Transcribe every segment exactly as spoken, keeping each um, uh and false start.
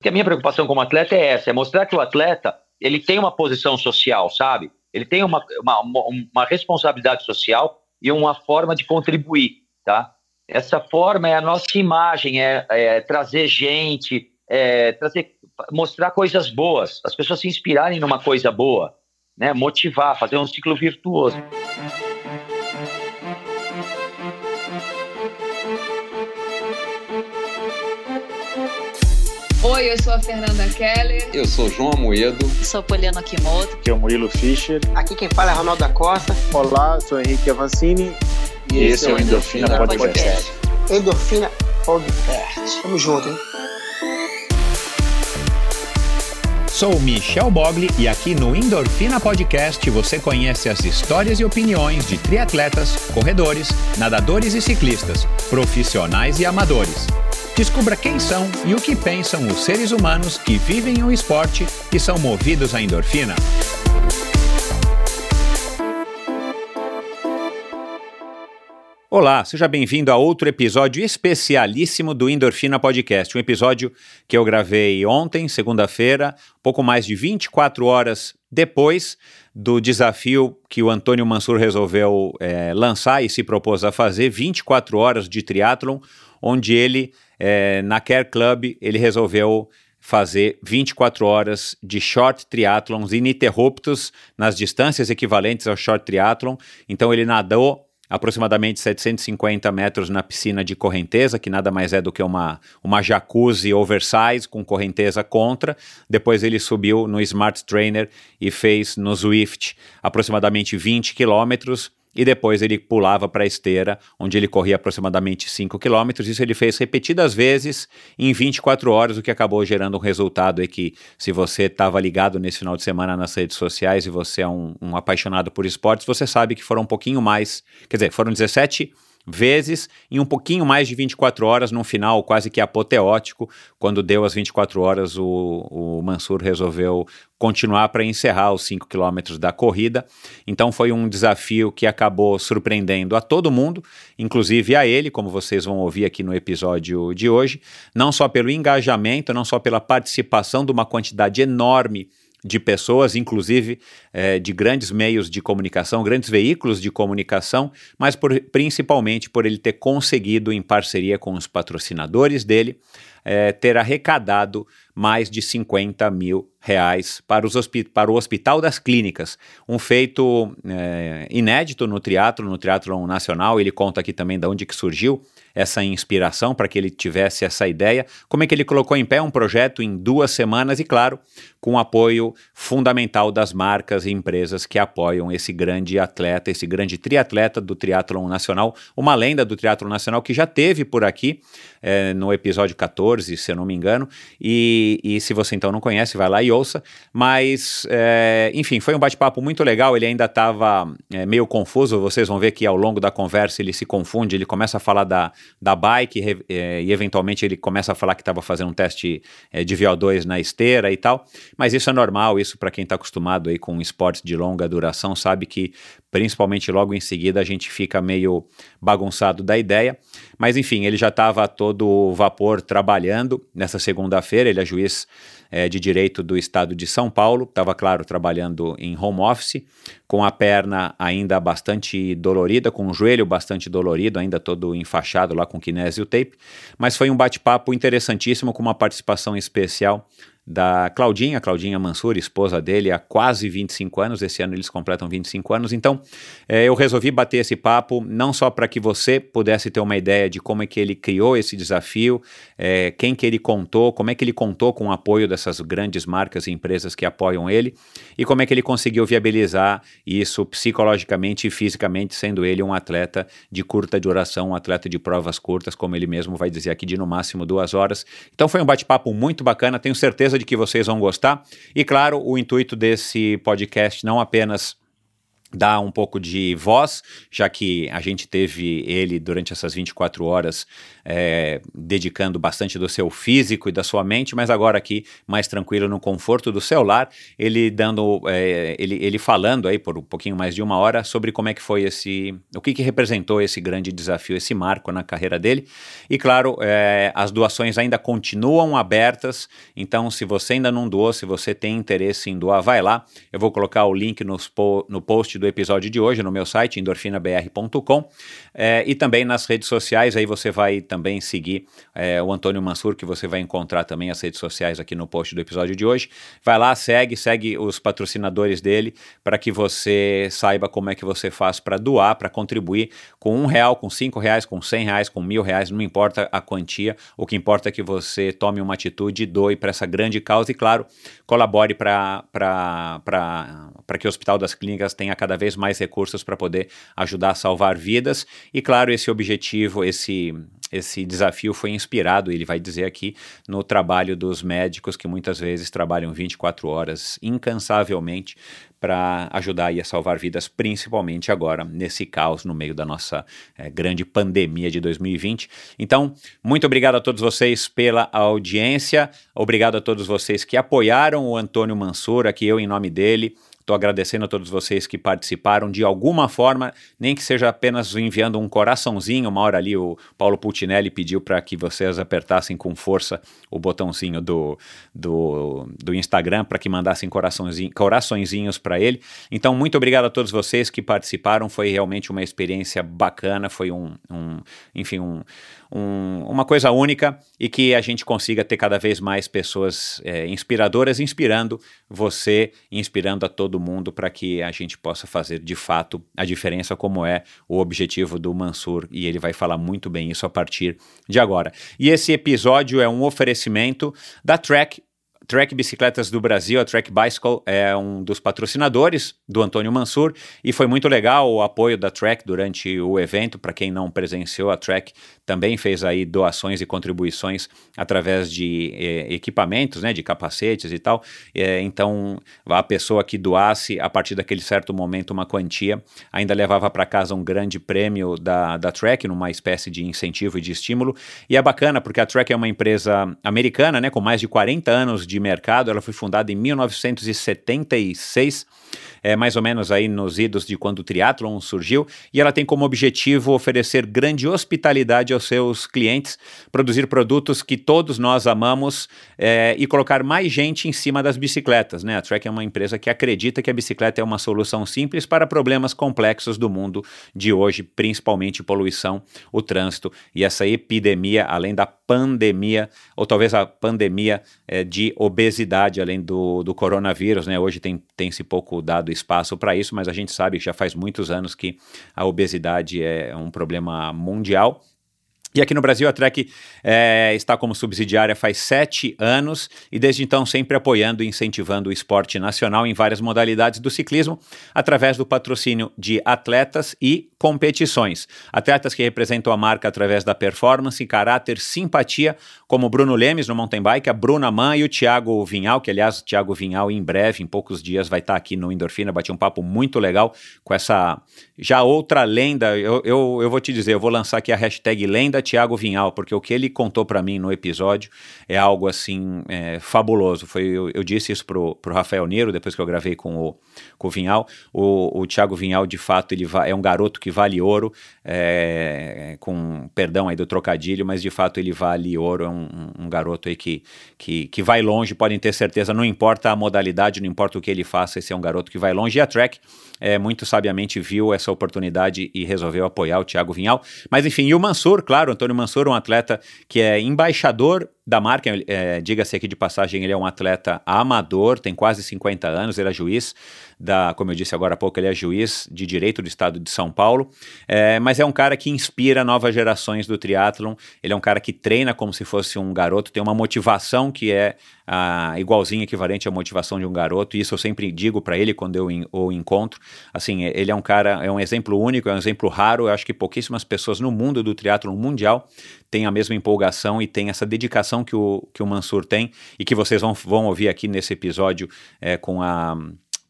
Porque a minha preocupação como atleta é essa, é mostrar que o atleta, ele tem uma posição social, sabe? Ele tem uma, uma, uma responsabilidade social e uma forma de contribuir, tá? Essa forma é a nossa imagem, é, é trazer gente, é trazer, mostrar coisas boas, as pessoas se inspirarem numa coisa boa, né? Motivar, fazer um ciclo virtuoso. Oi, eu sou a Fernanda Keller. Eu sou o João Amoedo. Eu sou o Poliano Akimoto. Aqui é o Murilo Fischer. Aqui quem fala é Ronaldo da Costa. Olá, eu sou o Henrique Avancini. E, e esse é o Endorfina, Endorfina Podcast. Podcast. Endorfina Podcast. Tamo junto, hein? Sou o Michel Bogli e aqui no Endorfina Podcast você conhece as histórias e opiniões de triatletas, corredores, nadadores e ciclistas, profissionais e amadores. Descubra quem são e o que pensam os seres humanos que vivem o esporte e são movidos à endorfina. Olá, seja bem-vindo a outro episódio especialíssimo do Endorfina Podcast, um episódio que eu gravei ontem, segunda-feira, pouco mais de vinte e quatro horas depois do desafio que o Antônio Mansur resolveu é, lançar e se propôs a fazer, vinte e quatro horas de triatlon, onde ele, é, na Care Club, ele resolveu fazer vinte e quatro horas de short triatlons ininterruptos nas distâncias equivalentes ao short triatlon. Então ele nadou aproximadamente setecentos e cinquenta metros na piscina de correnteza, que nada mais é do que uma, uma jacuzzi oversize com correnteza contra. Depois ele subiu no Smart Trainer e fez no Zwift aproximadamente vinte quilômetros. E depois ele pulava para a esteira, onde ele corria aproximadamente cinco quilômetros. Isso ele fez repetidas vezes em vinte e quatro horas, o que acabou gerando um resultado aí que, se você estava ligado nesse final de semana nas redes sociais e você é um, um apaixonado por esportes, você sabe que foram um pouquinho mais, quer dizer, foram dezessete vezes em um pouquinho mais de vinte e quatro horas, num final quase que apoteótico. Quando deu as vinte e quatro horas, o, o Mansur resolveu continuar para encerrar os cinco quilômetros da corrida. Então foi um desafio que acabou surpreendendo a todo mundo, inclusive a ele, como vocês vão ouvir aqui no episódio de hoje, não só pelo engajamento, não só pela participação de uma quantidade enorme de pessoas, inclusive eh, de grandes meios de comunicação, grandes veículos de comunicação, mas por, principalmente por ele ter conseguido, em parceria com os patrocinadores dele, eh, ter arrecadado mais de cinquenta mil reais para, os hospi- para o Hospital das Clínicas, um feito eh, inédito no triatlo, no triatlon nacional. Ele conta aqui também de onde que surgiu essa inspiração para que ele tivesse essa ideia, como é que ele colocou em pé um projeto em duas semanas e, claro, com o apoio fundamental das marcas e empresas que apoiam esse grande atleta, esse grande triatleta do triatlon nacional, uma lenda do triatlon nacional que já teve por aqui é, no episódio catorze, se eu não me engano, e, e se você então não conhece, vai lá e ouça, mas é, enfim, foi um bate-papo muito legal. Ele ainda estava é, meio confuso, vocês vão ver que ao longo da conversa ele se confunde, ele começa a falar da da bike e, e eventualmente ele começa a falar que estava fazendo um teste é, de V O dois na esteira e tal, mas isso é normal, isso para quem está acostumado aí com esportes de longa duração sabe que principalmente logo em seguida a gente fica meio bagunçado da ideia, mas enfim, ele já estava a todo vapor trabalhando nessa segunda-feira. Ele é juiz é, de direito do estado de São Paulo, estava, claro, trabalhando em home office, com a perna ainda bastante dolorida, com o joelho bastante dolorido, ainda todo enfaixado lá com kinésio tape, mas foi um bate-papo interessantíssimo com uma participação especial da Claudinha, Claudinha Mansur, esposa dele há quase vinte e cinco anos, esse ano eles completam vinte e cinco anos, então eh, eu resolvi bater esse papo não só para que você pudesse ter uma ideia de como é que ele criou esse desafio, eh, quem que ele contou, como é que ele contou com o apoio dessas grandes marcas e empresas que apoiam ele e como é que ele conseguiu viabilizar isso psicologicamente e fisicamente, sendo ele um atleta de curta duração, um atleta de provas curtas, como ele mesmo vai dizer aqui, de no máximo duas horas. Então foi um bate-papo muito bacana, tenho certeza de que vocês vão gostar. E claro, o intuito desse podcast não apenas dar um pouco de voz, já que a gente teve ele durante essas vinte e quatro horas é, dedicando bastante do seu físico e da sua mente, mas agora aqui, mais tranquilo, no conforto do seu lar, ele, dando, é, ele, ele falando aí por um pouquinho mais de uma hora sobre como é que foi esse, o que que representou esse grande desafio, esse marco na carreira dele. E claro, é, as doações ainda continuam abertas, então se você ainda não doou, se você tem interesse em doar, vai lá. Eu vou colocar o link nos po- no post do episódio de hoje no meu site, endorfina b r ponto com, é, e também nas redes sociais. Aí você vai também seguir é, o Antônio Mansur, que você vai encontrar também as redes sociais aqui no post do episódio de hoje. Vai lá, segue, segue os patrocinadores dele para que você saiba como é que você faz para doar, para contribuir com um real, com cinco reais, com cem reais, com mil reais, não importa a quantia, o que importa é que você tome uma atitude e doe para essa grande causa e, claro, colabore para que o Hospital das Clínicas tenha cada cada vez mais recursos para poder ajudar a salvar vidas. E claro, esse objetivo, esse, esse desafio foi inspirado, ele vai dizer aqui, no trabalho dos médicos que muitas vezes trabalham vinte e quatro horas incansavelmente para ajudar e a salvar vidas, principalmente agora, nesse caos no meio da nossa é, grande pandemia de dois mil e vinte. Então, muito obrigado a todos vocês pela audiência, obrigado a todos vocês que apoiaram o Antônio Mansur, aqui eu em nome dele. Estou agradecendo a todos vocês que participaram de alguma forma, nem que seja apenas enviando um coraçãozinho. Uma hora ali o Paulo Puccinelli pediu para que vocês apertassem com força o botãozinho do, do, do Instagram para que mandassem coraçãozinho, coraçõezinhos para ele. Então, muito obrigado a todos vocês que participaram. Foi realmente uma experiência bacana, foi um, um enfim, um, um, uma coisa única, e que a gente consiga ter cada vez mais pessoas é, inspiradoras, inspirando você, inspirando a todos do mundo, para que a gente possa fazer de fato a diferença, como é o objetivo do Mansur, e ele vai falar muito bem isso a partir de agora. E esse episódio é um oferecimento da Trek, Trek Bicicletas do Brasil. A Trek Bicycle é um dos patrocinadores do Antônio Mansur, e foi muito legal o apoio da Trek durante o evento. Para quem não presenciou, a Trek também fez aí doações e contribuições através de eh, equipamentos, né, de capacetes e tal. Eh, então, a pessoa que doasse, a partir daquele certo momento, uma quantia, ainda levava para casa um grande prêmio da, da Trek, numa espécie de incentivo e de estímulo. E é bacana, porque a Trek é uma empresa americana, né, com mais de quarenta anos de mercado. Ela foi fundada em mil novecentos e setenta e seis, é, mais ou menos aí nos idos de quando o triatlon surgiu, e ela tem como objetivo oferecer grande hospitalidade aos seus clientes, produzir produtos que todos nós amamos é, e colocar mais gente em cima das bicicletas, né? A Trek é uma empresa que acredita que a bicicleta é uma solução simples para problemas complexos do mundo de hoje, principalmente poluição, o trânsito e essa epidemia, além da pandemia, ou talvez a pandemia é, de obesidade, além do, do coronavírus, né? Hoje tem, tem-se pouco dado espaço para isso, mas a gente sabe que já faz muitos anos que a obesidade é um problema mundial. E aqui no Brasil a Trek é, está como subsidiária faz sete anos e desde então sempre apoiando e incentivando o esporte nacional em várias modalidades do ciclismo através do patrocínio de atletas e competições. Atletas que representam a marca através da performance, caráter, simpatia, como o Bruno Lemes no mountain bike, a Bruna Mãe e o Thiago Vinhal, que aliás o Thiago Vinhal em breve, em poucos dias, vai estar aqui no Endorfina. Bati um papo muito legal com essa já outra lenda. Eu, eu, eu vou te dizer, eu vou lançar aqui a hashtag lenda Thiago Vinhal, porque o que ele contou para mim no episódio é algo assim é, fabuloso. Foi, eu, eu disse isso pro, pro Rafael Neiro, depois que eu gravei com o, com o Vinhal. O, o Thiago Vinhal, de fato, ele va- é um garoto que vale ouro, é, com perdão aí do trocadilho, mas de fato ele vale ouro. É um, um garoto aí que, que, que vai longe, podem ter certeza, não importa a modalidade, não importa o que ele faça, esse é um garoto que vai longe. E a Trek é, muito sabiamente viu essa oportunidade e resolveu apoiar o Thiago Vinhal. Mas enfim, e o Mansur, claro, Antônio Mansur, um atleta que é embaixador da marca, é, diga-se aqui de passagem, ele é um atleta amador, tem quase cinquenta anos, ele é juiz, da, como eu disse agora há pouco, ele é juiz de direito do estado de São Paulo, é, mas é um cara que inspira novas gerações do triatlon. Ele é um cara que treina como se fosse um garoto, tem uma motivação que é a, igualzinha, equivalente à motivação de um garoto, e isso eu sempre digo para ele quando eu in, o encontro. Assim, ele é um cara, é um exemplo único, é um exemplo raro. Eu acho que pouquíssimas pessoas no mundo do triatlon mundial têm a mesma empolgação e têm essa dedicação que o, que o Mansur tem, e que vocês vão, vão ouvir aqui nesse episódio é, com a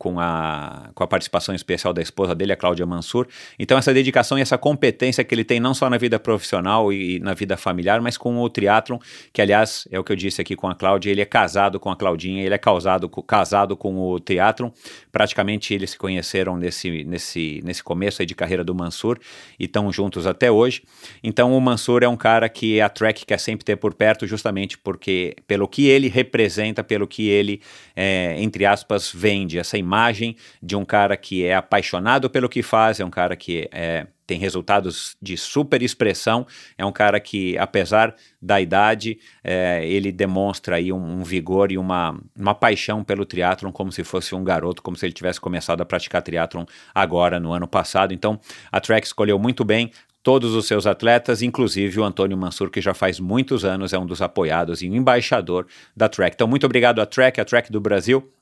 com a, com a participação especial da esposa dele, a Claudinha Mansur. Então essa dedicação e essa competência que ele tem não só na vida profissional e, e na vida familiar, mas com o triatlon, que aliás é o que eu disse aqui com a Claudia, ele é casado com a Claudinha, ele é casado, casado com o triatlon, praticamente eles se conheceram nesse, nesse, nesse começo aí de carreira do Mansur e estão juntos até hoje. Então o Mansur é um cara que a Trek quer sempre ter por perto, justamente porque pelo que ele representa, pelo que ele, é, entre aspas, vende, essa imagem imagem de um cara que é apaixonado pelo que faz, é um cara que é, tem resultados de super expressão, é um cara que, apesar da idade, é, ele demonstra aí um, um vigor e uma, uma paixão pelo triatlon, como se fosse um garoto, como se ele tivesse começado a praticar triatlon agora, no ano passado. Então, a Trek escolheu muito bem todos os seus atletas, inclusive o Antônio Mansur, que já faz muitos anos é um dos apoiados e embaixador da Trek. Então, muito obrigado à Trek, a Trek do Brasil,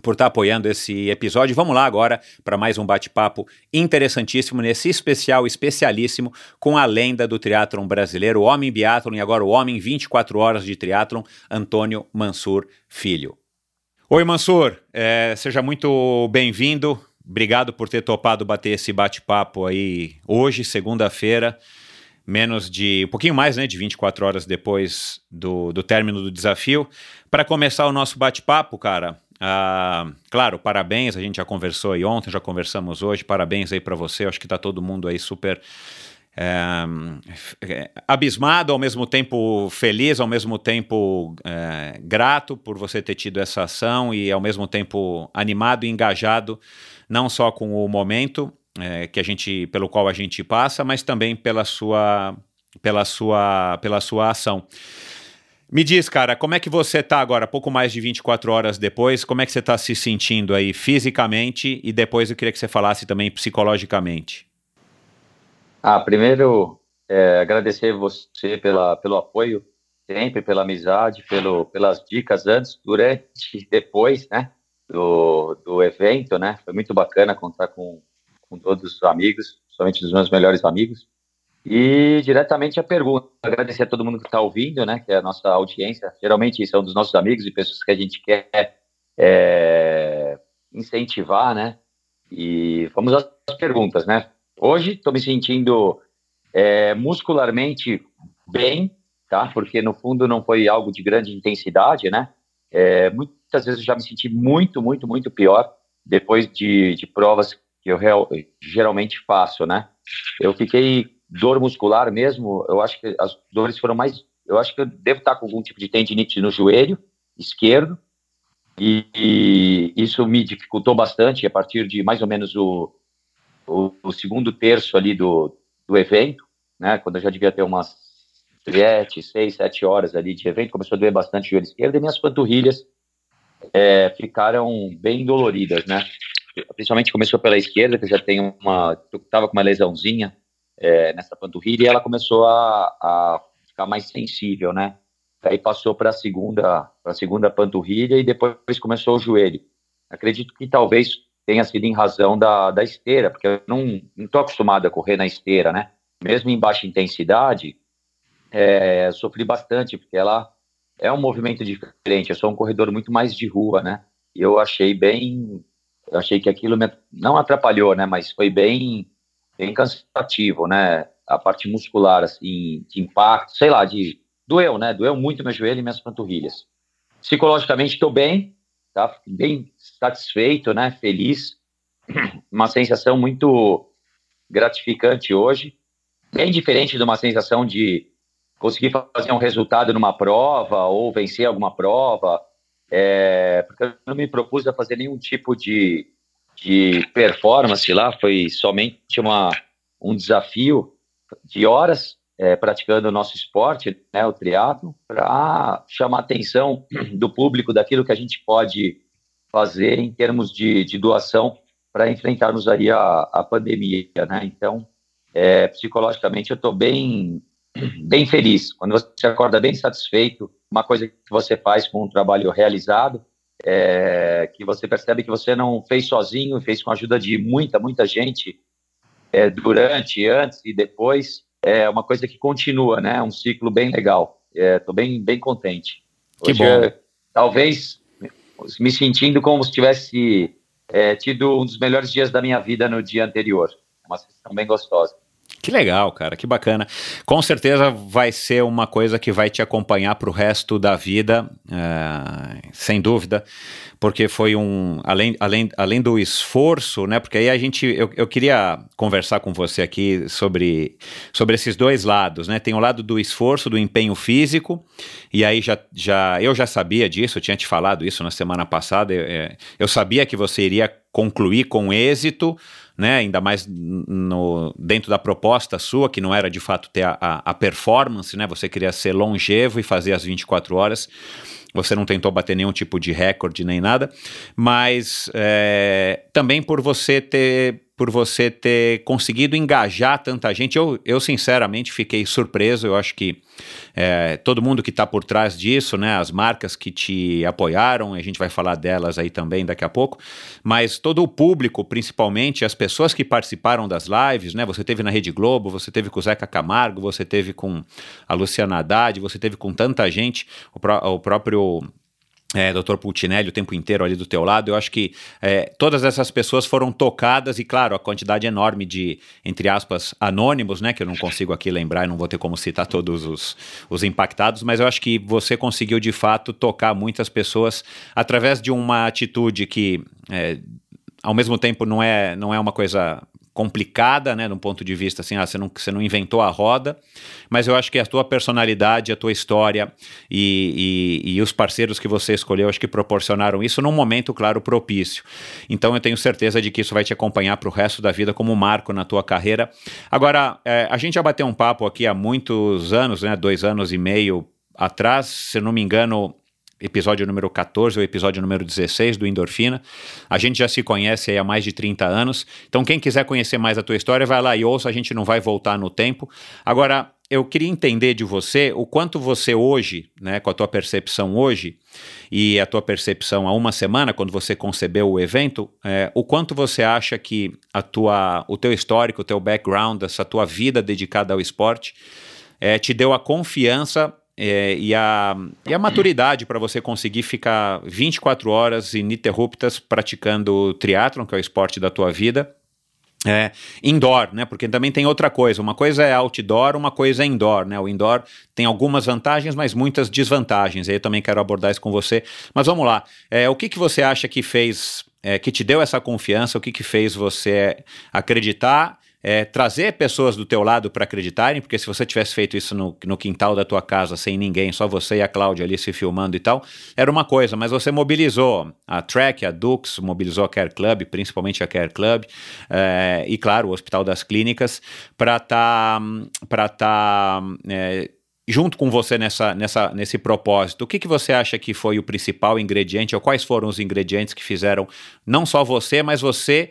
por estar apoiando esse episódio. Vamos lá agora para mais um bate-papo interessantíssimo, nesse especial, especialíssimo, com a lenda do triatlon brasileiro, o homem biatlon e agora o homem vinte e quatro horas de triatlon, Antônio Mansur Filho. Oi, Mansur, é, seja muito bem-vindo, obrigado por ter topado bater esse bate-papo aí hoje, segunda-feira, menos de, um pouquinho mais, né, de vinte e quatro horas depois do, do término do desafio. Para começar o nosso bate-papo, cara, Ah, claro, parabéns, a gente já conversou aí ontem, já conversamos hoje, parabéns aí pra você, acho que tá todo mundo aí super é, é, abismado, ao mesmo tempo feliz, ao mesmo tempo é, grato por você ter tido essa ação e ao mesmo tempo animado e engajado, não só com o momento é, que a gente, pelo qual a gente passa, mas também pela sua, pela sua, pela sua ação. Me diz, cara, como é que você tá agora, pouco mais de vinte e quatro horas depois, como é que você tá se sentindo aí fisicamente e depois eu queria que você falasse também psicologicamente? Ah, primeiro, é, agradecer você pela, pelo apoio sempre, pela amizade, pelo, pelas dicas antes, durante e depois, né, do, do evento, né, foi muito bacana contar com, com todos os amigos, somente dos meus melhores amigos. E diretamente a pergunta, agradecer a todo mundo que está ouvindo, né, que é a nossa audiência, geralmente são dos nossos amigos e pessoas que a gente quer é, incentivar, né, e vamos às perguntas, né. Hoje estou me sentindo é, muscularmente bem, tá, porque no fundo não foi algo de grande intensidade, né, é, muitas vezes eu já me senti muito, muito, muito pior depois de, de provas que eu real, geralmente faço, né, eu fiquei... Dor muscular mesmo, eu acho que as dores foram mais... Eu acho que eu devo estar com algum tipo de tendinite no joelho esquerdo e, e isso me dificultou bastante a partir de mais ou menos o, o, o segundo terço ali do, do evento, né? Quando eu já devia ter umas sete, seis, sete horas ali de evento, começou a doer bastante o joelho esquerdo e minhas panturrilhas é, ficaram bem doloridas, né? Principalmente começou pela esquerda, que eu já tenho uma... Eu estava com uma lesãozinha É, nessa panturrilha, e ela começou a, a ficar mais sensível, né? Aí passou para a segunda, para a segunda panturrilha e depois começou o joelho. Acredito que talvez tenha sido em razão da, da esteira, porque eu não estou acostumado a correr na esteira, né? Mesmo em baixa intensidade, é, sofri bastante, porque ela é um movimento diferente. Eu sou um corredor muito mais de rua, né? E eu achei bem... Eu achei que aquilo me, não atrapalhou, né? Mas foi bem... bem cansativo, né, a parte muscular, assim, de impacto, sei lá, de, doeu, né, doeu muito meu joelho e minhas panturrilhas. Psicologicamente estou bem, tá, bem satisfeito, né, feliz, uma sensação muito gratificante hoje, bem diferente de uma sensação de conseguir fazer um resultado numa prova ou vencer alguma prova, é, porque eu não me propus a fazer nenhum tipo de de performance lá, foi somente uma, um desafio de horas é, praticando o nosso esporte, né, o triatlo, para chamar a atenção do público daquilo que a gente pode fazer em termos de, de doação para enfrentarmos aí a, a pandemia, né? Então, é, psicologicamente eu estou bem, bem feliz. Quando você acorda bem satisfeito, uma coisa que você faz com um trabalho realizado, É, que você percebe que você não fez sozinho, fez com a ajuda de muita, muita gente é, durante, antes e depois, é uma coisa que continua, né? Um ciclo bem legal. Estou é, bem, bem contente. Hoje, que bom. Eu, talvez me sentindo como se tivesse é, tido um dos melhores dias da minha vida no dia anterior. Uma sensação bem gostosa. Que legal, cara, que bacana. Com certeza vai ser uma coisa que vai te acompanhar pro resto da vida, é, sem dúvida, porque foi um, além, além, além do esforço, né, porque aí a gente, eu, eu queria conversar com você aqui sobre, sobre esses dois lados, né, tem o lado do esforço, do empenho físico, e aí já, já, eu já sabia disso, eu tinha te falado isso na semana passada, eu, eu sabia que você iria concluir com êxito, né, ainda mais no, dentro da proposta sua, que não era de fato ter a, a, a performance, né, você queria ser longevo e fazer as vinte e quatro horas, você não tentou bater nenhum tipo de recorde nem nada, mas é, também por você ter, por você ter conseguido engajar tanta gente, eu, eu sinceramente fiquei surpreso, eu acho que é, todo mundo que está por trás disso, né, as marcas que te apoiaram, a gente vai falar delas aí também daqui a pouco, mas todo o público, principalmente as pessoas que participaram das lives, né, você teve na Rede Globo, você teve com o Zeca Camargo, você teve com a Luciana Haddad, você teve com tanta gente, o, pró- o próprio... É, doutor Puccinelli o tempo inteiro ali do teu lado, eu acho que é, todas essas pessoas foram tocadas e, claro, a quantidade enorme de, entre aspas, anônimos, né, que eu não consigo aqui lembrar e não vou ter como citar todos os, os impactados, mas eu acho que você conseguiu, de fato, tocar muitas pessoas através de uma atitude que, é, ao mesmo tempo, não é, não é uma coisa... complicada, né, do ponto de vista assim, ah, você não, você não inventou a roda, mas eu acho que a tua personalidade, a tua história e, e, e os parceiros que você escolheu, acho que proporcionaram isso num momento, claro, propício. Então eu tenho certeza de que isso vai te acompanhar pro resto da vida como marco na tua carreira. Agora, é, a gente já bateu um papo aqui há muitos anos, né, dois anos e meio atrás, se eu não me engano... episódio número catorze ou episódio número dezesseis do Endorfina, a gente já se conhece aí há mais de trinta anos, então quem quiser conhecer mais a tua história, vai lá e ouça, a gente não vai voltar no tempo. Agora, eu queria entender de você o quanto você hoje, né, com a tua percepção hoje e a tua percepção há uma semana, quando você concebeu o evento, é, o quanto você acha que a tua, o teu histórico, o teu background, essa tua vida dedicada ao esporte, é, te deu a confiança É, e, a, e a maturidade para você conseguir ficar vinte e quatro horas ininterruptas praticando triatlon, que é o esporte da tua vida, é, indoor, né? Porque também tem outra coisa, uma coisa é outdoor, uma coisa é indoor, né? O indoor tem algumas vantagens, mas muitas desvantagens, aí eu também quero abordar isso com você, mas vamos lá, é, o que, que você acha que fez, é, que te deu essa confiança, o que, que fez você acreditar, É, trazer pessoas do teu lado para acreditarem, porque se você tivesse feito isso no, no quintal da tua casa sem ninguém, só você e a Cláudia ali se filmando e tal, era uma coisa, mas você mobilizou a Trek, a Dux, mobilizou a Care Club, principalmente a Care Club, é, e claro, o Hospital das Clínicas, para estar... Tá, tá, é, junto com você nessa, nessa, nesse propósito, o que, que você acha que foi o principal ingrediente, ou quais foram os ingredientes que fizeram não só você, mas você...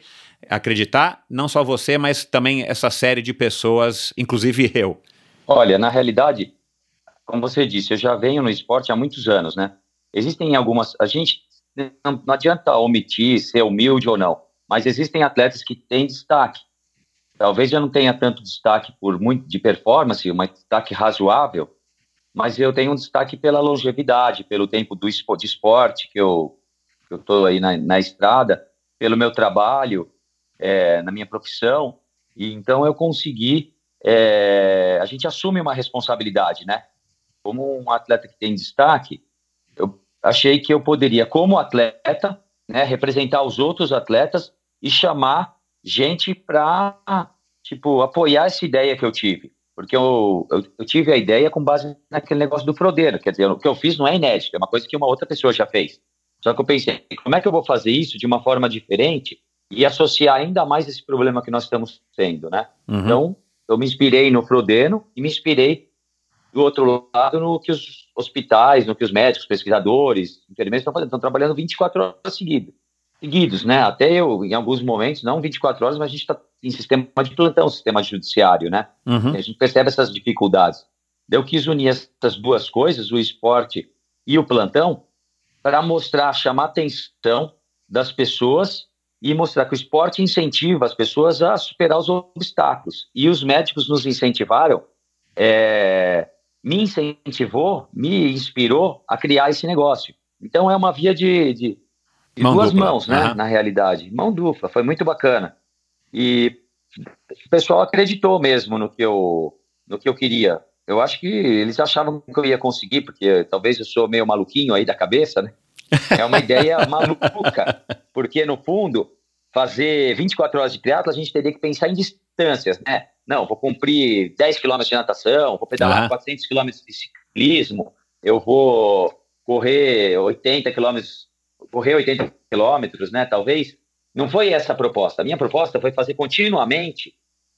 acreditar, não só você, mas também essa série de pessoas, inclusive eu? Olha, na realidade, como você disse, eu já venho no esporte há muitos anos, né? Existem algumas... A gente não, não adianta omitir, ser humilde ou não, mas existem atletas que têm destaque. Talvez eu não tenha tanto destaque por muito de performance, mas destaque razoável, mas eu tenho um destaque pela longevidade, pelo tempo do de esporte que eu que eu tô aí na, na estrada, pelo meu trabalho, É, na minha profissão, e então eu consegui, é, a gente assume uma responsabilidade, né? Como um atleta que tem destaque, eu achei que eu poderia, como atleta, né, representar os outros atletas e chamar gente para, tipo, apoiar essa ideia que eu tive, porque eu, eu, eu tive a ideia com base naquele negócio do Frodeno, quer dizer, o que eu fiz não é inédito, é uma coisa que uma outra pessoa já fez, só que eu pensei, como é que eu vou fazer isso de uma forma diferente e associar ainda mais esse problema que nós estamos tendo, né? Uhum. Então, eu me inspirei no Frodeno e me inspirei do outro lado no que os hospitais, no que os médicos, pesquisadores, enfermeiros estão fazendo, estão trabalhando vinte e quatro horas seguidas, seguidos, né? Até eu, em alguns momentos, não vinte e quatro horas, mas a gente está em sistema de plantão, sistema judiciário, né? Uhum. A gente percebe essas dificuldades. Eu quis unir essas duas coisas, o esporte e o plantão, para mostrar, chamar a atenção das pessoas e mostrar que o esporte incentiva as pessoas a superar os obstáculos. E os médicos nos incentivaram, é, me incentivou, me inspirou a criar esse negócio. Então é uma via de, de, de mão duas dupla. mãos, né? Uhum. Na realidade, mão dupla, foi muito bacana. E o pessoal acreditou mesmo no que eu, no que eu queria. Eu acho que eles achavam que eu ia conseguir, porque talvez eu sou meio maluquinho aí da cabeça, né? É uma ideia maluca, porque no fundo, fazer vinte e quatro horas de triatlo, a gente teria que pensar em distâncias, né? Não, vou cumprir dez quilômetros de natação, vou pedalar uhum. quatrocentos quilômetros de ciclismo, eu vou correr oitenta quilômetros, correr oitenta quilômetros, né, talvez. Não foi essa a proposta. A minha proposta foi fazer continuamente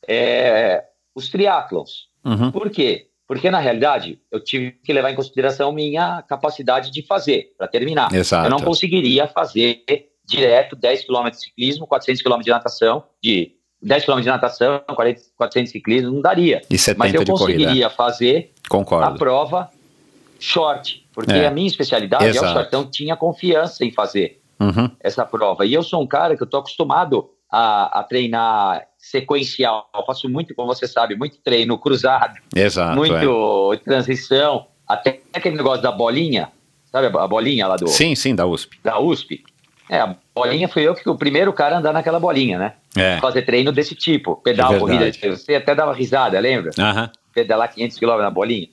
é, os triatlons. Uhum. Por quê? Porque, na realidade, eu tive que levar em consideração minha capacidade de fazer, para terminar. Exato. Eu não conseguiria fazer direto dez quilômetros de ciclismo, quatrocentos quilômetros de natação, de dez quilômetros de natação, quatrocentos de ciclismo, não daria. E setenta Mas eu conseguiria corrida. fazer Concordo. a prova short, porque é. a minha especialidade Exato. é o short, então tinha confiança em fazer uhum. essa prova. E eu sou um cara que eu estou acostumado a, a treinar sequencial. Eu faço muito, como você sabe, muito treino cruzado, Exato, muito é. transição, até aquele negócio da bolinha, sabe a bolinha lá do... Sim, sim, da U S P. Da U S P. É, a bolinha fui eu que fui o primeiro cara a andar naquela bolinha, né? É. Fazer treino desse tipo, pedal, é corrida, você até dava risada, lembra? Uh-huh. Pedalar quinhentos quilômetros na bolinha.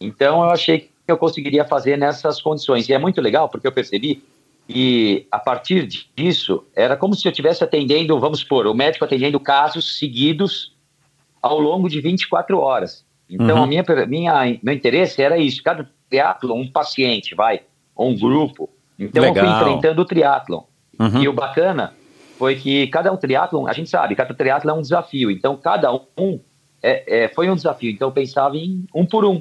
Então eu achei que eu conseguiria fazer nessas condições. E é muito legal porque eu percebi que a partir disso era como se eu estivesse atendendo, vamos supor, o médico atendendo casos seguidos ao longo de vinte e quatro horas. Então uh-huh. a minha, minha, meu interesse era isso, cada triatlon, um paciente, vai, ou um grupo. Então Legal. eu fui enfrentando o triatlon. Uhum. E o bacana foi que cada um triatlon, a gente sabe, cada triatlon é um desafio. Então cada um é, é, foi um desafio. Então eu pensava em um por um.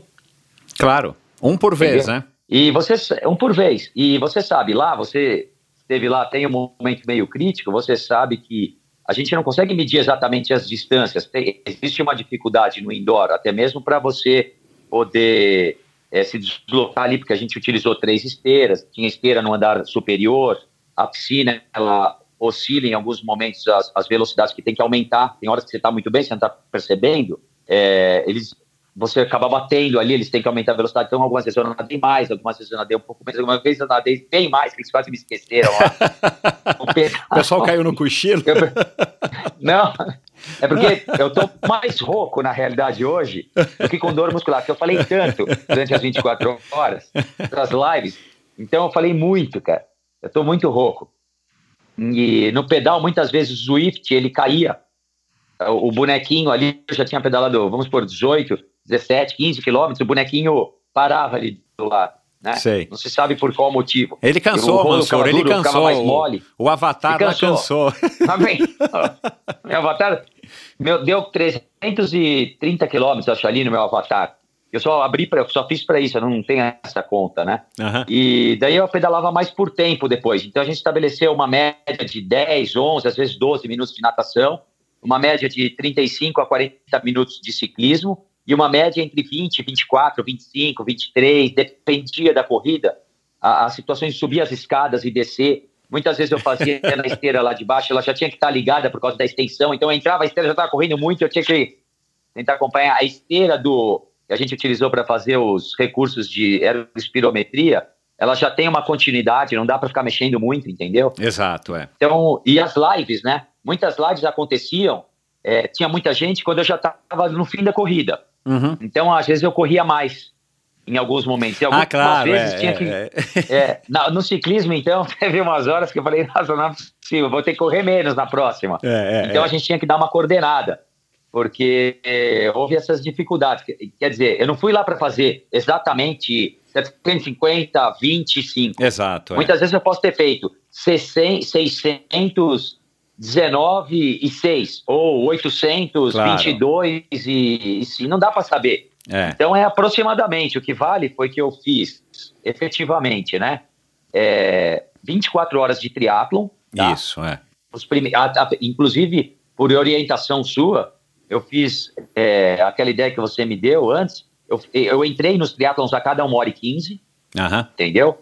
Claro, um por vez, Entendeu? né? E você, um por vez. E você sabe, lá, você esteve lá, tem um momento meio crítico, você sabe que a gente não consegue medir exatamente as distâncias. Tem, existe uma dificuldade no indoor, até mesmo para você poder... É, se deslocar ali, porque a gente utilizou três esteiras, tinha esteira no andar superior, a piscina, ela oscila em alguns momentos as, as velocidades que tem que aumentar, tem horas que você está muito bem, você não está percebendo, é, eles, você acaba batendo ali, eles têm que aumentar a velocidade, então algumas vezes eu nadei mais, algumas vezes eu nadei um pouco menos, algumas vezes eu nadei bem mais, que eles quase me esqueceram. O pessoal caiu no cochilo? Eu, não... É porque eu tô mais rouco, na realidade, hoje, do que com dor muscular, porque eu falei tanto durante as vinte e quatro horas, das lives, então eu falei muito, cara, eu tô muito rouco. E no pedal, muitas vezes, o Zwift, ele caía, o bonequinho ali, eu já tinha pedalado, vamos por dezoito, dezessete, quinze quilômetros, o bonequinho parava ali do lado, né? Sei. Não se sabe por qual motivo. Ele cansou, o Mansur, ele cansou. Mais mole. O avatar cansou. Tá bem. Meu avatar meu, deu trezentos e trinta quilômetros, acho, ali no meu avatar. Eu só abri, pra, eu só fiz para isso, eu não tenho essa conta, né? Uhum. E daí eu pedalava mais por tempo depois. Então a gente estabeleceu uma média de dez, onze, às vezes doze minutos de natação, uma média de trinta e cinco a quarenta minutos de ciclismo, e uma média entre vinte, vinte e quatro, vinte e cinco, vinte e três, dependia da corrida, as situações de subir as escadas e descer. Muitas vezes eu fazia na esteira lá de baixo, ela já tinha que estar ligada por causa da extensão, então eu entrava, a esteira já estava correndo muito, eu tinha que tentar acompanhar. A esteira do, que a gente utilizou para fazer os recursos de aerospirometria, ela já tem uma continuidade, não dá para ficar mexendo muito, entendeu? Exato, é. Então, e as lives, né? Muitas lives aconteciam, é, tinha muita gente quando eu já estava no fim da corrida. Uhum. Então, às vezes, eu corria mais em alguns momentos. Em algumas ah, claro, vezes é, tinha que... É, é. É, na, no ciclismo, então, teve umas horas que eu falei, nossa, não é possível, vou ter que correr menos na próxima. É, é, então, é. a gente tinha que dar uma coordenada, porque é, houve essas dificuldades. Quer dizer, eu não fui lá para fazer exatamente setecentos e cinquenta, vinte e cinco. Exato. Muitas é. vezes eu posso ter feito seiscentos... dezenove e seis, ou oitocentos, claro. vinte e dois e cinco, não dá para saber. É. Então é aproximadamente, o que vale foi que eu fiz, efetivamente, né? É, vinte e quatro horas de triatlon. Tá? Isso, é. Os prime... a, a, inclusive, por orientação sua, eu fiz é, aquela ideia que você me deu antes, eu, eu entrei nos triatlons a cada uma hora e quinze, uh-huh. entendeu?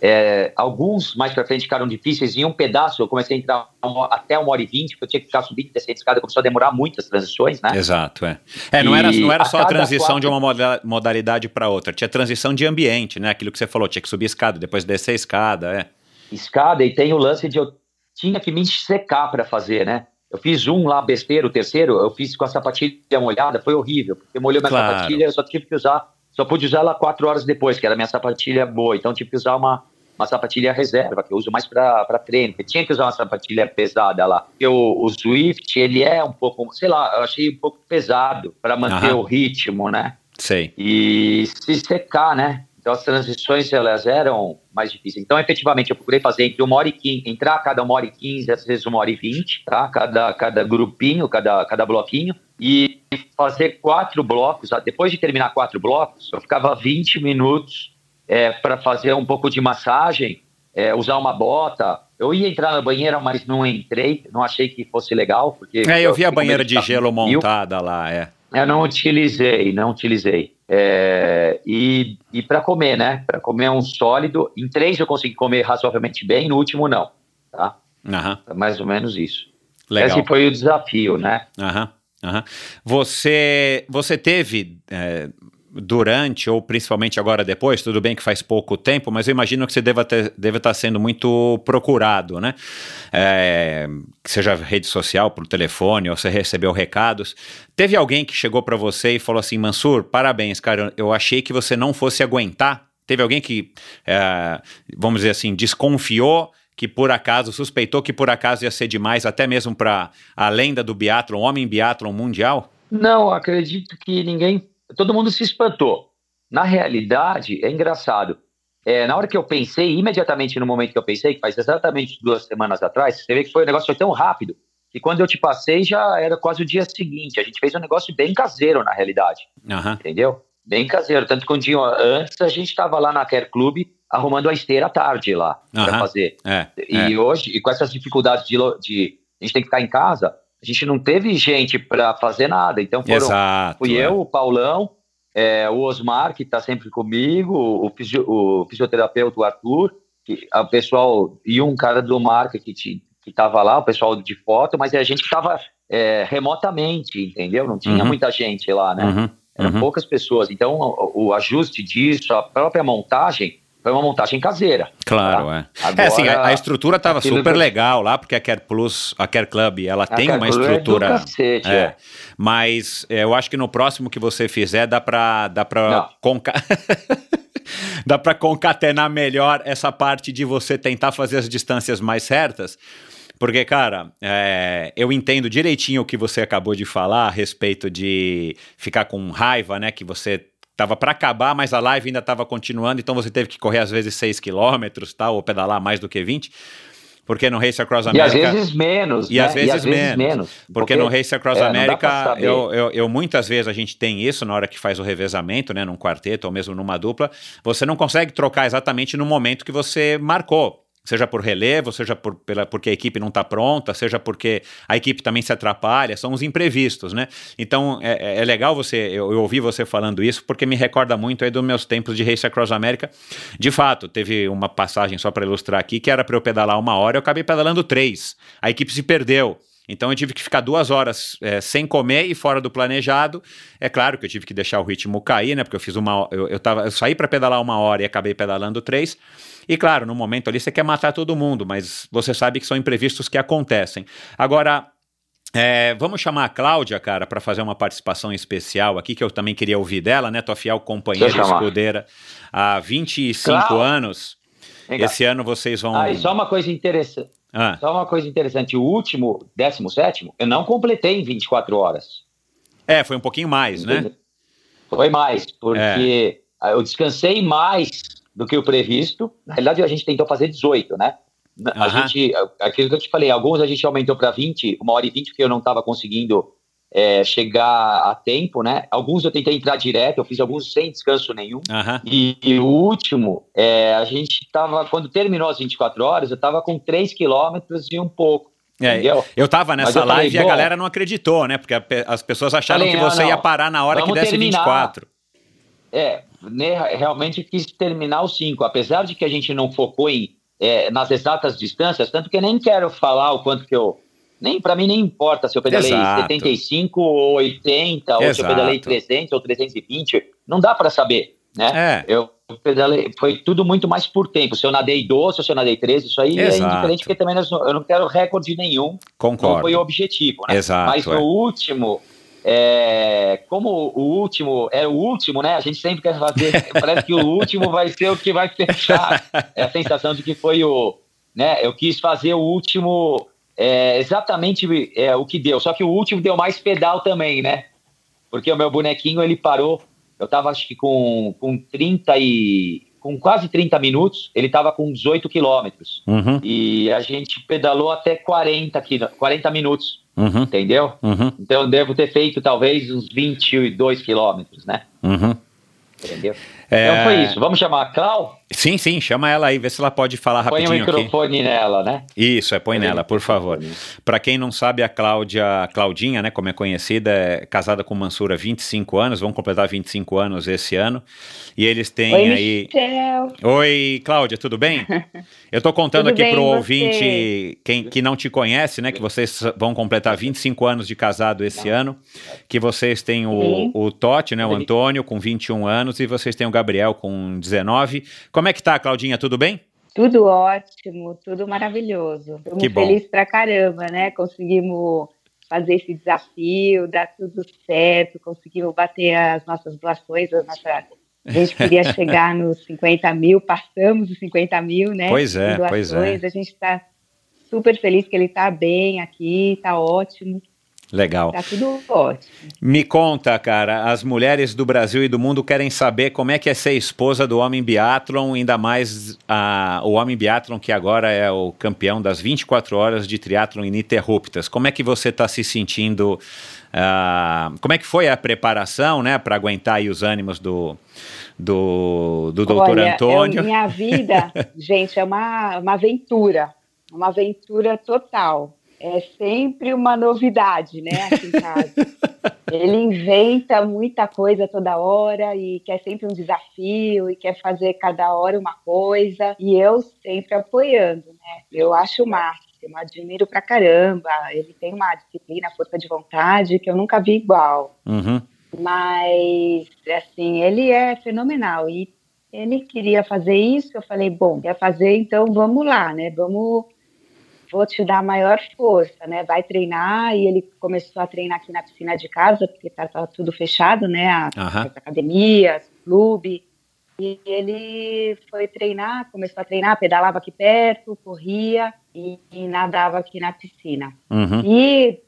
É, alguns mais pra frente ficaram difíceis. Em um pedaço eu comecei a entrar uma, até uma hora e vinte, porque eu tinha que ficar subindo e descendo de escada, começou a demorar muitas transições, né? Exato, é. é não, era, não era a só a transição quatro... de uma modalidade para outra, tinha transição de ambiente, né? Aquilo que você falou, tinha que subir a escada, depois descer a escada, é. escada, e tem o lance de eu tinha que me secar para fazer, né? Eu fiz um lá, besteira, o terceiro, eu fiz com a sapatilha molhada, foi horrível, porque molhou minha claro. sapatilha, eu só tive que usar, só pude usar ela quatro horas depois, que era minha sapatilha boa, então eu tive que usar uma, uma sapatilha reserva, que eu uso mais para treino, eu tinha que usar uma sapatilha pesada lá, porque o, o Zwift, ele é um pouco, sei lá, eu achei um pouco pesado para manter uhum. o ritmo, né? Sei. E se secar, né? Então as transições, elas eram mais difíceis. Então, efetivamente, eu procurei fazer entre uma hora e quinze, entrar a cada uma hora e quinze, às vezes uma hora e vinte, tá? Cada, cada grupinho, cada, cada bloquinho, e fazer quatro blocos. Depois de terminar quatro blocos, eu ficava vinte minutos é, para fazer um pouco de massagem, é, usar uma bota. Eu ia entrar na banheira, mas não entrei, não achei que fosse legal. Porque é, eu vi eu, a banheira de gelo montada lá, é. Eu não utilizei, não utilizei. É, e e para comer, né? Para comer um sólido. Em três eu consegui comer razoavelmente bem, no último não. Tá? Uhum. Mais ou menos isso. Legal. Esse foi o desafio, né? Uhum. Uhum. Você, você teve... É... durante, ou principalmente agora depois, tudo bem que faz pouco tempo, mas eu imagino que você deva ter, deve estar sendo muito procurado, né? É, que seja rede social, por telefone, ou você recebeu recados. Teve alguém que chegou para você e falou assim, Mansur, parabéns, cara, eu achei que você não fosse aguentar. Teve alguém que, é, vamos dizer assim, desconfiou, que por acaso, suspeitou que por acaso ia ser demais, até mesmo para a lenda do biatlon, homem biatlon mundial? Não, acredito que ninguém... Todo mundo se espantou. Na realidade, é engraçado. É, na hora que eu pensei, imediatamente no momento que eu pensei, que faz exatamente duas semanas atrás, você vê que foi, o negócio foi tão rápido que quando eu te passei já era quase o dia seguinte. A gente fez um negócio bem caseiro, na realidade. Uhum. Entendeu? Bem caseiro. Tanto que um dia antes a gente estava lá na Care Club arrumando a esteira à tarde lá uhum. para fazer. É, e é. hoje, e com essas dificuldades de, de... A gente tem que ficar em casa... A gente não teve gente para fazer nada, então foram, Exato, fui é. eu, o Paulão, é, o Osmar, que está sempre comigo, o, fisio, o fisioterapeuta, o Arthur, que, a pessoal, e um cara do Marca que estava lá, o pessoal de foto, mas a gente estava é, remotamente, entendeu? Não tinha uhum. muita gente lá, né? Uhum. Eram uhum. poucas pessoas, então o, o ajuste disso, a própria montagem, foi uma montagem caseira. Claro, tá? é. Agora, é assim, a, a estrutura estava super que... legal lá, porque a Care Plus, a Care Club, ela a tem Care uma Club estrutura... É do cacete, é. É. Mas é, eu acho que no próximo que você fizer, dá para... Dá para conca... dá para concatenar melhor essa parte de você tentar fazer as distâncias mais certas. Porque, cara, é, eu entendo direitinho o que você acabou de falar a respeito de ficar com raiva, né, que você... Tava para acabar, mas a live ainda estava continuando, então você teve que correr às vezes seis quilômetros, tá, ou pedalar mais do que vinte, porque no Race Across America... E às vezes menos, E né? às vezes, e às vezes menos, menos, porque, porque no Race Across é, America, eu, eu, eu muitas vezes a gente tem isso na hora que faz o revezamento, né, num quarteto ou mesmo numa dupla, você não consegue trocar exatamente no momento que você marcou. Seja por relevo, seja por, pela, porque a equipe não está pronta, seja porque a equipe também se atrapalha, são os imprevistos, né? Então, é, é legal você, eu, eu ouvi você falando isso, porque me recorda muito aí dos meus tempos de Race Across America. De fato, teve uma passagem, só para ilustrar aqui, que era para eu pedalar uma hora, eu acabei pedalando três, a equipe se perdeu. Então eu tive que ficar duas horas é, sem comer e fora do planejado. É claro que eu tive que deixar o ritmo cair, né? Porque eu fiz uma, eu, eu, tava, eu saí para pedalar uma hora e acabei pedalando três. E claro, no momento ali você quer matar todo mundo, mas você sabe que são imprevistos que acontecem. Agora, é, vamos chamar a Cláudia, cara, para fazer uma participação especial aqui, que eu também queria ouvir dela, né? Tua fiel companheira escudeira há vinte e cinco anos. Vem Esse cá. ano vocês vão... Ah, e só uma coisa interessante. Ah. Só uma coisa interessante, o último, décimo sétimo, eu não completei em vinte e quatro horas. É, foi um pouquinho mais, né? Foi mais, porque é. eu descansei mais do que o previsto. Na realidade, a gente tentou fazer dezoito, né? A uh-huh. gente, aquilo que eu te falei, alguns a gente aumentou para vinte, uma hora e vinte, porque eu não estava conseguindo é, chegar a tempo, né? Alguns eu tentei entrar direto, eu fiz alguns sem descanso nenhum. Uh-huh. E, e o último, é, a gente estava, quando terminou as vinte e quatro horas, eu estava com três quilômetros e um pouco. É, eu estava nessa eu live falei, e a galera não acreditou, né? Porque a, as pessoas acharam falei, que você não, ia parar na hora que desse terminar. vinte e quatro. É, né, realmente quis terminar os cinco, apesar de que a gente não focou em, é, nas exatas distâncias, tanto que eu nem quero falar o quanto que eu... Nem, pra mim nem importa se eu pedalei Exato. setenta e cinco ou oitenta, Exato. ou se eu pedalei trezentos ou trezentos e vinte, não dá para saber, né? É. Eu pedalei, foi tudo muito mais por tempo. Se eu nadei doze, se eu nadei treze, isso aí Exato. É indiferente, porque também eu não quero recorde nenhum. Concordo. Não foi o objetivo, né? Exato, Mas é. no último... É, como o último é o último, né? A gente sempre quer fazer. Parece que o último vai ser o que vai fechar. É a sensação de que foi o, né? Eu quis fazer o último é, exatamente é, o que deu. Só que o último deu mais pedal também, né? Porque o meu bonequinho ele parou. Eu tava acho que com, com trinta e com quase trinta minutos. Ele tava com dezoito quilômetros. Uhum. E a gente pedalou até quarenta minutos. Uhum. Entendeu? Uhum. Então eu devo ter feito talvez uns vinte e dois quilômetros, né? Uhum. Entendeu? É... Então foi isso. Vamos chamar a Clau? Sim, sim, chama ela aí, vê se ela pode falar põe rapidinho. Põe o microfone aqui. Nela, né? Isso, é, põe, põe nela, por favor. Para quem não sabe, a Cláudia, a Claudinha, né, como é conhecida, é casada com o Mansur há vinte e cinco anos, vão completar vinte e cinco anos esse ano. E eles têm Oi, aí. Michel. Oi, Cláudia, tudo bem? Eu tô contando aqui pro ouvinte, quem que não te conhece, né, que vocês vão completar vinte e cinco anos de casado esse ano, que vocês têm o, o Totti, né, o Antônio, com vinte e um anos, e vocês têm o Gabriel com dezenove. Como é que tá, Claudinha? Tudo bem? Tudo ótimo, tudo maravilhoso. Estamos que bom. Felizes pra caramba, né? Conseguimos fazer esse desafio, dar tudo certo, conseguimos bater as nossas doações, as nossas... A gente queria chegar nos cinquenta mil, passamos os cinquenta mil, né? Pois é, doações. Pois é. A gente tá super feliz que ele tá bem aqui, tá ótimo. Legal. Tá tudo ótimo. Me conta, cara, as mulheres do Brasil e do mundo querem saber como é que é ser esposa do homem biatlon, ainda mais a, o homem biatlon que agora é o campeão das vinte e quatro horas de triatlon ininterruptas. Como é que você está se sentindo, uh, como é que foi a preparação, né, para aguentar aí os ânimos do, do, do doutor Antônio? Eu, minha vida, gente, é uma, uma aventura, uma aventura total. É sempre uma novidade, né, aqui em casa. Ele inventa muita coisa toda hora e quer sempre um desafio e quer fazer cada hora uma coisa. E eu sempre apoiando, né? Eu acho o máximo, admiro pra caramba. Ele tem uma disciplina, força de vontade que eu nunca vi igual. Uhum. Mas, assim, ele é fenomenal. E ele queria fazer isso, eu falei, bom, quer fazer, então vamos lá, né? Vamos... vou te dar maior força, né, vai treinar, e ele começou a treinar aqui na piscina de casa, porque estava tudo fechado, né, a, uhum. as academias, o clube, e ele foi treinar, começou a treinar, pedalava aqui perto, corria, e, e nadava aqui na piscina, uhum. e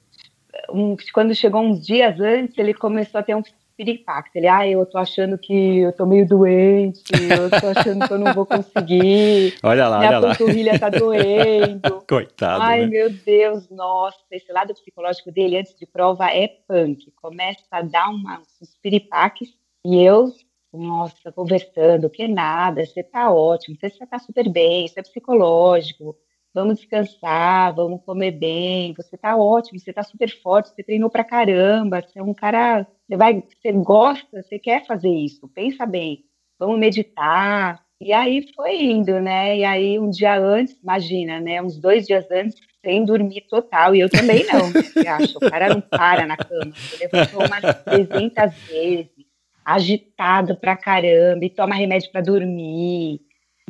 um, quando chegou uns dias antes, ele começou a ter um impacto, ele, ah, eu tô achando que eu tô meio doente, eu tô achando que eu não vou conseguir, olha lá, minha olha panturrilha lá. Tá doendo, coitado, ai, né? Meu Deus, nossa, esse lado psicológico dele antes de prova é punk, começa a dar uma, uns piripaques, e eu, nossa, conversando, que nada, você tá ótimo, você tá super bem, isso é psicológico, vamos descansar, vamos comer bem, você tá ótimo, você tá super forte, você treinou pra caramba, você é um cara, você vai, você gosta, você quer fazer isso, pensa bem, vamos meditar, e aí foi indo, né, e aí um dia antes, imagina, né, uns dois dias antes, sem dormir total, e eu também não, você acha, o cara não para na cama, ele levantou umas trezentas vezes, agitado pra caramba, e toma remédio pra dormir,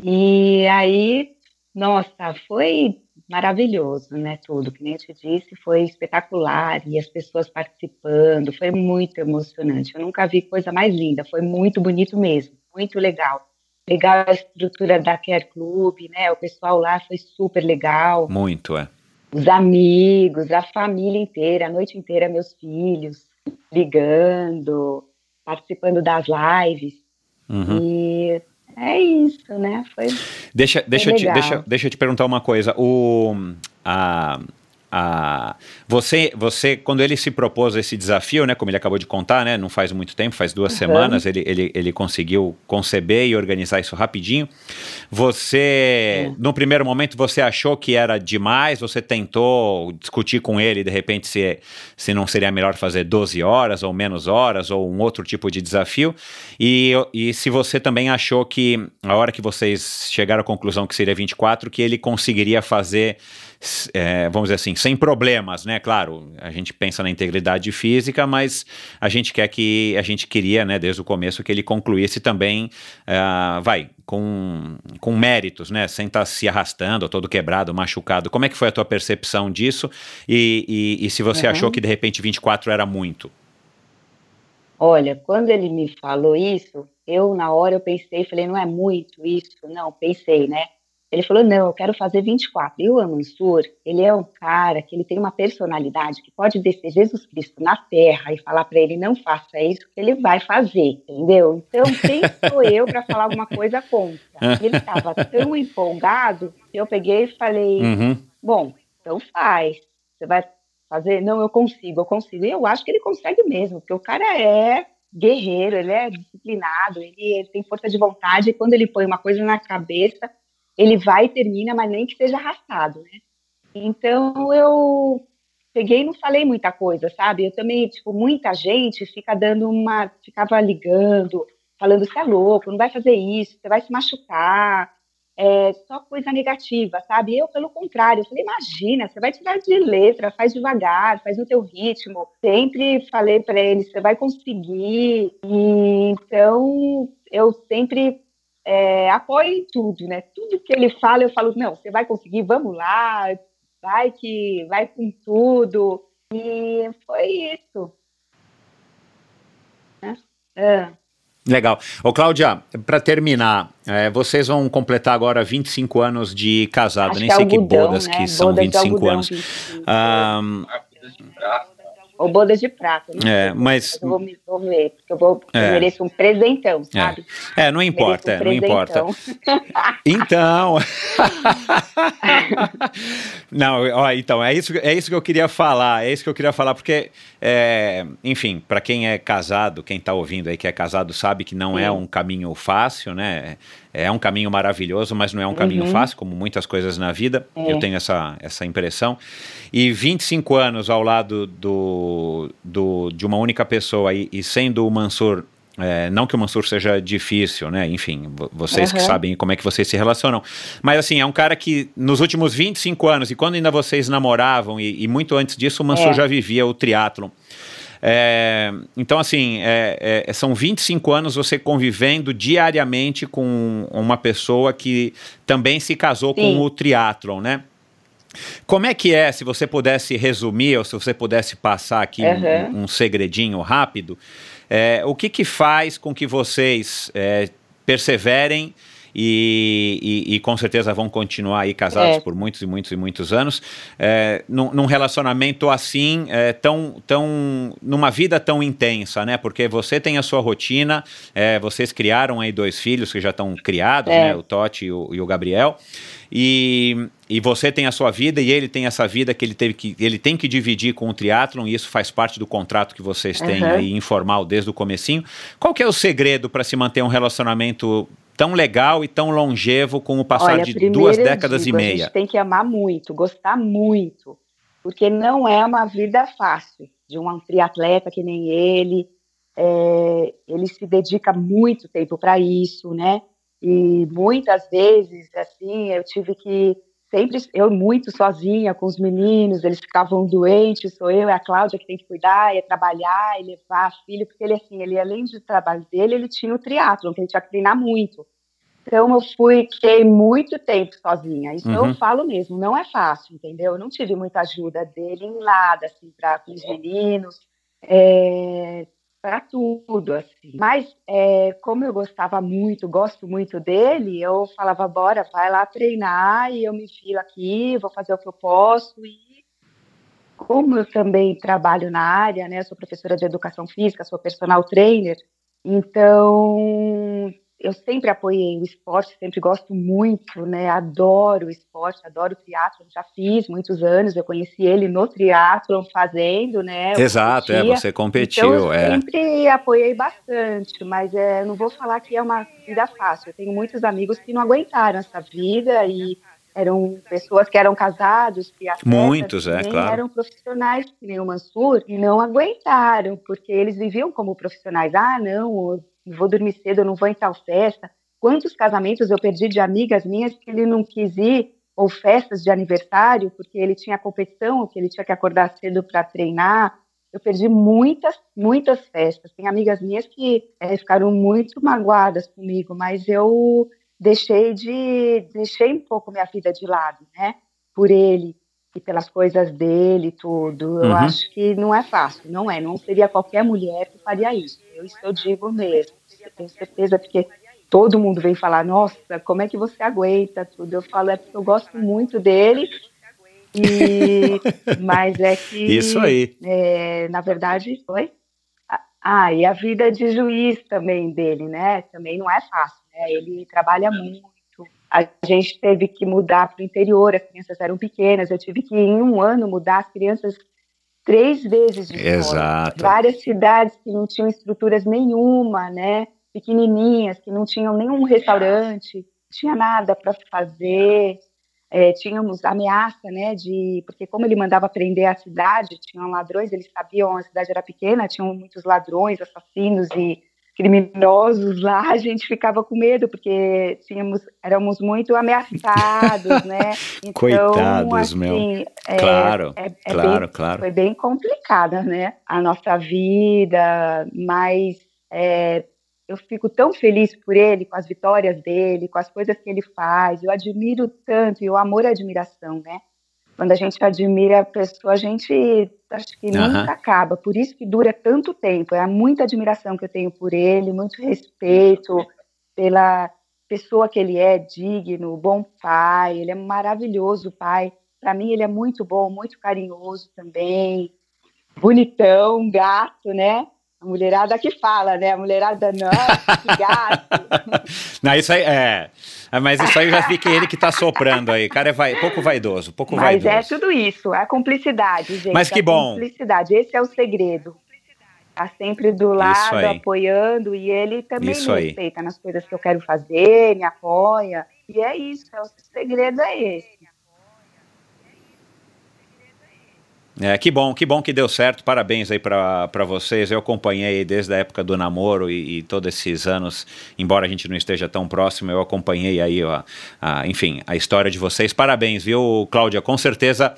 e aí... Nossa, foi maravilhoso, né, tudo, que nem eu te disse, foi espetacular, e as pessoas participando, foi muito emocionante, eu nunca vi coisa mais linda, foi muito bonito mesmo, muito legal, legal a estrutura da Care Club, né, o pessoal lá foi super legal. Muito, é. Os amigos, a família inteira, a noite inteira, meus filhos ligando, participando das lives, uhum. e... É isso, né? Foi deixa, deixa, foi eu te, deixa, deixa eu te perguntar uma coisa. O, a, a, você, você, quando ele se propôs esse desafio, né? Como ele acabou de contar, né? Não faz muito tempo, faz duas uhum. semanas. Ele, ele, ele conseguiu conceber e organizar isso rapidinho. Você, uhum. no primeiro momento, você achou que era demais? Você tentou discutir com ele, de repente, se, se não seria melhor fazer doze horas ou menos horas ou um outro tipo de desafio? E, e se você também achou que, a hora que vocês chegaram à conclusão que seria vinte e quatro, que ele conseguiria fazer, é, vamos dizer assim, sem problemas, né? Claro, a gente pensa na integridade física, mas a gente quer que, a gente queria, né, desde o começo, que ele concluísse também, uh, vai, com, com méritos, né? Sem estar se arrastando, todo quebrado, machucado. Como é que foi a tua percepção disso? E, e, e se você uhum. achou que, de repente, vinte e quatro era muito? Olha, quando ele me falou isso, eu, na hora, eu pensei, falei, não é muito isso? Não, pensei, né? Ele falou, não, eu quero fazer vinte e quatro. E o Mansur, ele é um cara que ele tem uma personalidade que pode descer Jesus Cristo na terra e falar para ele, não faça isso, que ele vai fazer, entendeu? Então, quem sou eu para falar alguma coisa contra? Ele estava tão empolgado que eu peguei e falei, uhum. bom, então faz, você vai fazer? Não, eu consigo, eu consigo. E eu acho que ele consegue mesmo, porque o cara é guerreiro, ele é disciplinado, ele, ele tem força de vontade, e quando ele põe uma coisa na cabeça... ele vai e termina, mas nem que seja arrastado, né? Então, eu peguei e não falei muita coisa, sabe? Eu também, tipo, muita gente fica dando uma... ficava ligando, falando, você é louco, não vai fazer isso, você vai se machucar, é só coisa negativa, sabe? Eu, pelo contrário, eu falei, imagina, você vai tirar de letra, faz devagar, faz no teu ritmo. Sempre falei pra ele, você vai conseguir. E, então, eu sempre... É, apoio em tudo, né? Tudo que ele fala, eu falo, não, você vai conseguir, vamos lá, vai que vai com tudo. E foi isso. Né? Ah. Legal. Ô, Cláudia, para terminar, é, vocês vão completar agora vinte e cinco anos de casado. Acho Nem que sei é que bodas, né? Que são bodas vinte e cinco anos. vinte e cinco. Ah, ou bodas de prata, né? É, mas... mas eu vou me envolver, porque eu, vou, eu é. mereço um presentão, sabe? É, é não importa, um é, não importa. Então... não, ó, então, é isso, é isso que eu queria falar, é isso que eu queria falar, porque, é, enfim, para quem é casado, quem tá ouvindo aí que é casado sabe que não Sim. é um caminho fácil, né? É um caminho maravilhoso, mas não é um caminho uhum. fácil, como muitas coisas na vida. É. Eu tenho essa, essa impressão. E vinte e cinco anos ao lado do, do, de uma única pessoa, e, e sendo o Mansur, é, não que o Mansur seja difícil, né? Enfim, vocês uhum. que sabem como é que vocês se relacionam. Mas assim, é um cara que nos últimos vinte e cinco anos, e quando ainda vocês namoravam, e, e muito antes disso, o Mansur é. já vivia o triatlon. É, então assim, é, é, são vinte e cinco anos você convivendo diariamente com uma pessoa que também se casou Sim. com o triatlon, né? Como é que é, se você pudesse resumir, ou se você pudesse passar aqui uhum. um, um segredinho rápido, é, o que que faz com que vocês é, perseverem E, e, e com certeza vão continuar aí casados é. por muitos e muitos e muitos anos, é, num, num relacionamento assim, é, tão, tão, numa vida tão intensa, né? Porque você tem a sua rotina, é, vocês criaram aí dois filhos que já estão criados, é. né? O Totti e o, e o Gabriel. E, e você tem a sua vida e ele tem essa vida que ele, teve que ele tem que dividir com o triatlon, e isso faz parte do contrato que vocês têm uhum. aí informal desde o comecinho. Qual que é o segredo para se manter um relacionamento tão legal e tão longevo com o passar Olha, de duas décadas digo, e meia? A gente tem que amar muito, gostar muito, porque não é uma vida fácil de um triatleta que nem ele. É, ele se dedica muito tempo para isso, né? E muitas vezes, assim, eu tive que... Sempre eu muito sozinha com os meninos, eles ficavam doentes, sou eu e a Cláudia que tem que cuidar, e trabalhar, e levar filho, porque ele, assim, ele, além do trabalho dele, ele tinha o triatlon, que ele tinha que treinar muito. Então, eu fui, fiquei muito tempo sozinha. Isso uhum. eu falo mesmo, não é fácil, entendeu? Eu não tive muita ajuda dele em nada, assim, para os meninos, é, para tudo, assim. Mas, é, como eu gostava muito, gosto muito dele, eu falava, bora, vai lá treinar, e eu me enfio aqui, vou fazer o que eu posso. E como eu também trabalho na área, né, sou professora de educação física, sou personal trainer, então eu sempre apoiei o esporte, sempre gosto muito, né, adoro o esporte, adoro o triatlon, já fiz muitos anos, eu conheci ele no triatlon fazendo, né? Exato, é, você competiu, então, eu é. sempre apoiei bastante, mas é, não vou falar que é uma vida fácil, eu tenho muitos amigos que não aguentaram essa vida, e eram pessoas que eram casados, que muitos, é, claro. eram profissionais, que nem o Mansur, e não aguentaram, porque eles viviam como profissionais, ah, não, vou dormir cedo, eu não vou em tal festa. Quantos casamentos eu perdi de amigas minhas que ele não quis ir, ou festas de aniversário, porque ele tinha competição, que ele tinha que acordar cedo para treinar. Eu perdi muitas, muitas festas. Tem amigas minhas que é, ficaram muito magoadas comigo, mas eu deixei de deixei um pouco minha vida de lado, né? Por ele e pelas coisas dele e tudo. Uhum. Eu acho que não é fácil, não é. Não seria qualquer mulher que faria isso. Eu, isso eu digo mesmo. Eu tenho certeza, porque todo mundo vem falar, nossa, como é que você aguenta tudo? Eu falo, é porque eu gosto muito dele. E, mas é que isso aí. É, na verdade foi ah, e a vida de juiz também dele, né, também não é fácil, né? Ele trabalha muito, a gente teve que mudar para o interior, as crianças eram pequenas, eu tive que em um ano mudar as crianças três vezes de escola, várias cidades que não tinham estruturas nenhuma, né, pequenininhas, que não tinham nenhum restaurante, não tinha nada para fazer. É, tínhamos ameaça, né, de, porque como ele mandava prender a cidade, tinham ladrões, eles sabiam, a cidade era pequena, tinham muitos ladrões, assassinos e criminosos lá, a gente ficava com medo, porque tínhamos, éramos muito ameaçados, né, então, coitados, assim, meu, é, claro, é, é claro, bem, claro, foi bem complicada, né, a nossa vida, mas é, eu fico tão feliz por ele, com as vitórias dele, com as coisas que ele faz. Eu admiro tanto, e o amor é admiração, né? Quando a gente admira a pessoa, a gente acho que uhum. nunca acaba. Por isso que dura tanto tempo. É muita admiração que eu tenho por ele, muito respeito pela pessoa que ele é, digno, bom pai. Ele é um maravilhoso pai. Para mim, ele é muito bom, muito carinhoso também. Bonitão, gato, né? A mulherada que fala, né? A mulherada não, que gato. Não, isso aí, é. Mas isso aí já fica ele que tá soprando aí. O cara é vai, pouco vaidoso, pouco Mas vaidoso. Mas é tudo isso, a cumplicidade, gente. Mas que a bom. Cumplicidade, esse é o segredo. Tá sempre do lado, apoiando, e ele também isso me aí. Respeita nas coisas que eu quero fazer, me apoia. E é isso, é o segredo é esse. É, que bom, que bom que deu certo, parabéns aí pra, pra vocês, eu acompanhei desde a época do namoro e, e todos esses anos, embora a gente não esteja tão próximo, eu acompanhei aí, ó, a, enfim, a história de vocês, parabéns, viu, Cláudia, com certeza,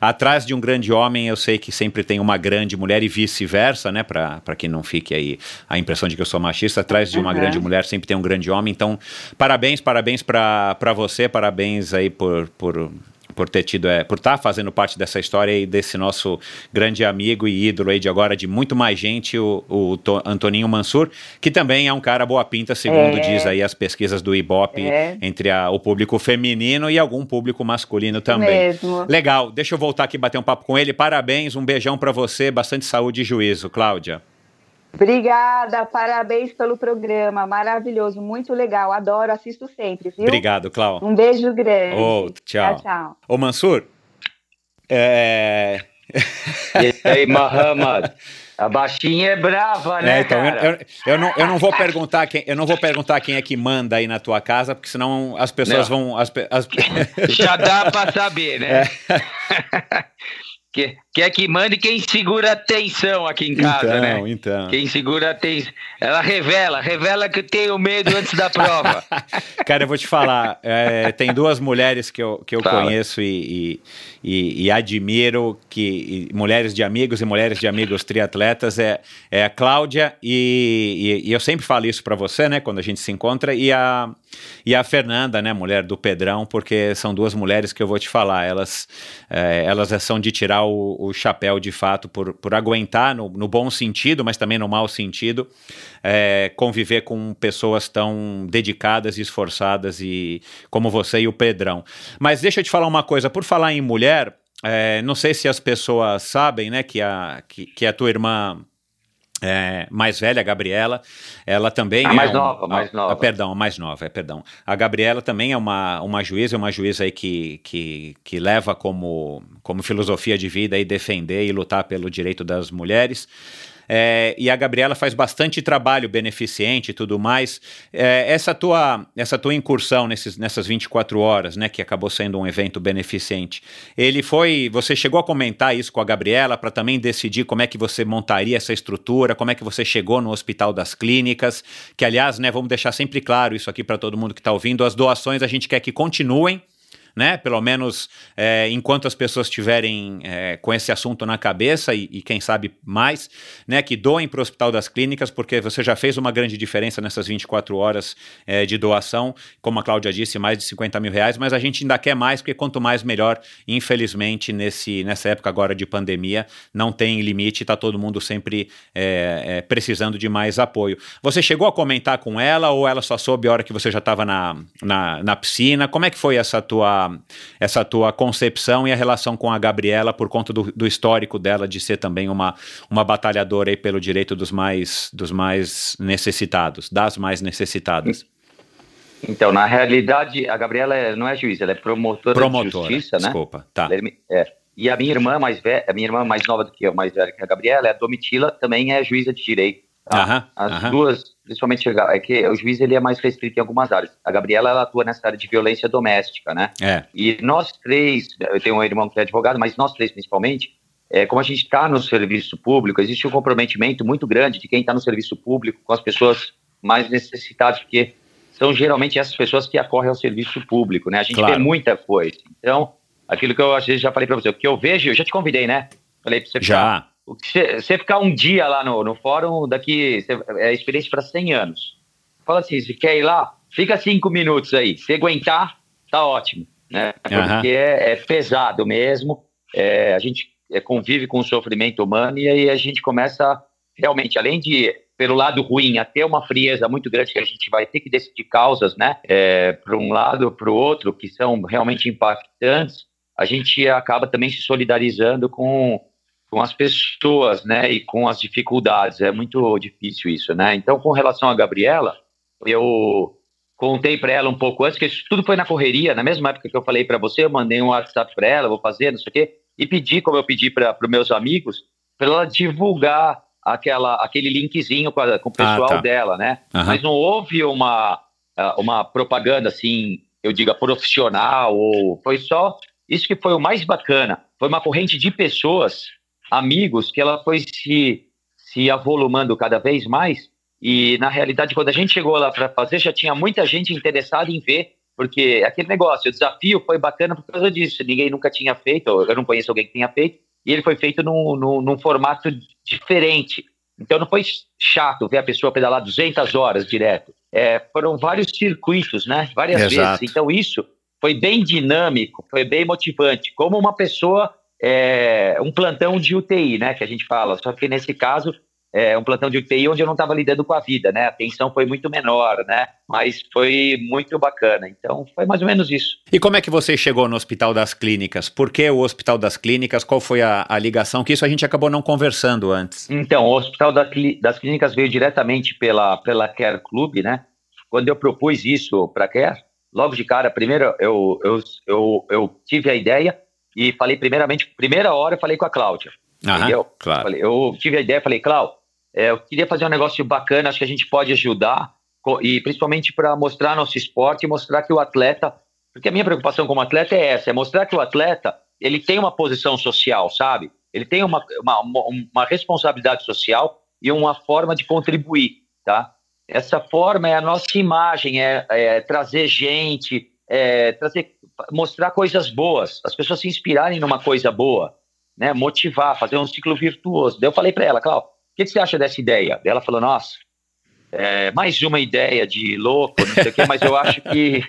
atrás de um grande homem, eu sei que sempre tem uma grande mulher e vice-versa, né, pra, pra que não fique aí a impressão de que eu sou machista, atrás de uma uhum. grande mulher sempre tem um grande homem, então, parabéns, parabéns pra, pra você, parabéns aí por... por por ter tido, é, por estar fazendo parte dessa história e desse nosso grande amigo e ídolo aí de agora, de muito mais gente, o, o Antônio Mansur, que também é um cara boa pinta, segundo é. diz aí as pesquisas do Ibope, é. entre a, o público feminino e algum público masculino também. Mesmo. Legal, deixa eu voltar aqui e bater um papo com ele, parabéns, um beijão pra você, bastante saúde e juízo, Cláudia. Obrigada, parabéns pelo programa, maravilhoso, muito legal, adoro, assisto sempre, viu? Obrigado, Cláudio. Um beijo grande. Oh, tchau. Tchau, tchau. Ô, Mansur, é... E aí, Muhammad? A baixinha é brava, né, é, então, cara? Eu, eu, eu, não, eu, não vou perguntar quem, eu não vou perguntar quem é que manda aí na tua casa, porque senão as pessoas não. vão... As, as... Já dá pra saber, né? É. Que, que é que manda e quem segura a tensão aqui em casa, então, né? Então. Quem segura a tensão. Ela revela, revela que eu tenho medo antes da prova. Cara, eu vou te falar, é, tem duas mulheres que eu, que eu conheço e, e, e, e admiro, que, e, mulheres de amigos e mulheres de amigos triatletas, é, é a Cláudia e, e, e eu sempre falo isso pra você, né, quando a gente se encontra, e a, e a Fernanda, né, mulher do Pedrão, porque são duas mulheres que eu vou te falar, elas, é, elas são de tirar o, o chapéu de fato por, por aguentar no, no bom sentido, mas também no mau sentido, é, conviver com pessoas tão dedicadas e esforçadas e, como você e o Pedrão. Mas deixa eu te falar uma coisa, por falar em mulher, é, não sei se as pessoas sabem, né, que a, que, que a tua irmã... É, mais velha, a Gabriela, ela também a é... mais um, nova, mais a, nova. A, perdão, a mais nova, é, perdão. A Gabriela também é uma, uma juíza, uma juíza aí que, que, que leva como, como filosofia de vida aí defender e lutar pelo direito das mulheres. É, e a Gabriela faz bastante trabalho beneficente e tudo mais. É, essa, tua, essa tua incursão nesses, nessas vinte e quatro horas, né, que acabou sendo um evento beneficente, ele foi, você chegou a comentar isso com a Gabriela para também decidir como é que você montaria essa estrutura, como é que você chegou no Hospital das Clínicas, que aliás, né, vamos deixar sempre claro isso aqui para todo mundo que está ouvindo, as doações a gente quer que continuem, né? Pelo menos é, enquanto as pessoas tiverem é, com esse assunto na cabeça e, e quem sabe mais, né? Que doem para o Hospital das Clínicas, porque você já fez uma grande diferença nessas vinte e quatro horas é, de doação, como a Cláudia disse, mais de cinquenta mil reais, mas a gente ainda quer mais, porque quanto mais melhor, infelizmente nesse, nessa época agora de pandemia não tem limite, está todo mundo sempre é, é, precisando de mais apoio. Você chegou a comentar com ela ou ela só soube a hora que você já estava na, na, na piscina? Como é que foi essa tua, essa tua concepção e a relação com a Gabriela por conta do, do histórico dela de ser também uma, uma batalhadora aí pelo direito dos mais, dos mais necessitados, das mais necessitadas? Então, na realidade, a Gabriela não é juíza, ela é promotora, promotora de justiça, desculpa, né? Desculpa, tá. É. E a minha irmã mais velha, a minha irmã mais nova do que eu, mais velha que a Gabriela, é a Domitila, também é juíza de direito. Tá? Aham, As aham. duas, principalmente, é que o juiz ele é mais restrito em algumas áreas. A Gabriela ela atua nessa área de violência doméstica, né? É. E nós três, eu tenho um irmão que é advogado, mas nós três principalmente, é, como a gente está no serviço público, existe um comprometimento muito grande de quem está no serviço público com as pessoas mais necessitadas, porque são geralmente essas pessoas que acorrem ao serviço público, né? A gente claro. vê muita coisa. Então, aquilo que eu às vezes já falei para você, o que eu vejo, eu já te convidei, né? Falei para você já. Ficar, o que você ficar um dia lá no, no fórum, daqui cê, é experiência para cem anos. Fala assim, se quer ir lá, fica cinco minutos aí. Se aguentar, tá ótimo, né? Porque uhum. é, é pesado mesmo. É, a gente convive com o sofrimento humano e aí a gente começa realmente, além de pelo lado ruim, até uma frieza muito grande que a gente vai ter que decidir causas, né? É, para um lado, para o outro, que são realmente impactantes, a gente acaba também se solidarizando com, com as pessoas, né? E com as dificuldades. É muito difícil isso, né? Então, com relação à Gabriela, eu contei para ela um pouco antes, que isso tudo foi na correria, na mesma época que eu falei para você, eu mandei um WhatsApp para ela, vou fazer, não sei o quê, e pedi, como eu pedi para os meus amigos, para ela divulgar Aquela, aquele linkzinho com, a, com o pessoal ah, tá. dela, né? Uhum. Mas não houve uma, uma propaganda, assim, eu digo, profissional, ou foi só... Isso que foi o mais bacana. Foi uma corrente de pessoas, amigos, que ela foi se, se avolumando cada vez mais. E, na realidade, quando a gente chegou lá para fazer, já tinha muita gente interessada em ver, porque aquele negócio, o desafio foi bacana por causa disso. Ninguém nunca tinha feito, eu não conheço alguém que tenha feito. E ele foi feito num, num, num formato diferente. Então não foi chato ver a pessoa pedalar duzentas horas direto. É, foram vários circuitos, né? Várias Exato. Vezes. Então isso foi bem dinâmico, foi bem motivante. Como uma pessoa, é, um plantão de U T I, né? Que a gente fala. Só que nesse caso, é um plantão de U T I onde eu não estava lidando com a vida, né? A tensão foi muito menor, né? Mas foi muito bacana. Então, foi mais ou menos isso. E como é que você chegou no Hospital das Clínicas? Por que o Hospital das Clínicas? Qual foi a, a ligação? Que isso a gente acabou não conversando antes. Então, o Hospital da, das Clínicas veio diretamente pela, pela Care Club, né? Quando eu propus isso para a Care, logo de cara, primeiro eu, eu, eu, eu tive a ideia e falei primeiramente, primeira hora eu falei com a Cláudia. Aham, entendeu? Claro. Falei, eu tive a ideia, falei, Cláudio, eu queria fazer um negócio bacana, acho que a gente pode ajudar, e principalmente para mostrar nosso esporte e mostrar que o atleta, porque a minha preocupação como atleta é essa, é mostrar que o atleta, ele tem uma posição social, sabe? Ele tem uma, uma, uma responsabilidade social e uma forma de contribuir, tá? Essa forma é a nossa imagem, é, é trazer gente, é trazer, mostrar coisas boas, as pessoas se inspirarem numa coisa boa, né? Motivar, fazer um ciclo virtuoso. Daí eu falei para ela, Cláudio, o que, que você acha dessa ideia? Ela falou, nossa, é, mais uma ideia de louco, não sei o quê, mas eu acho que...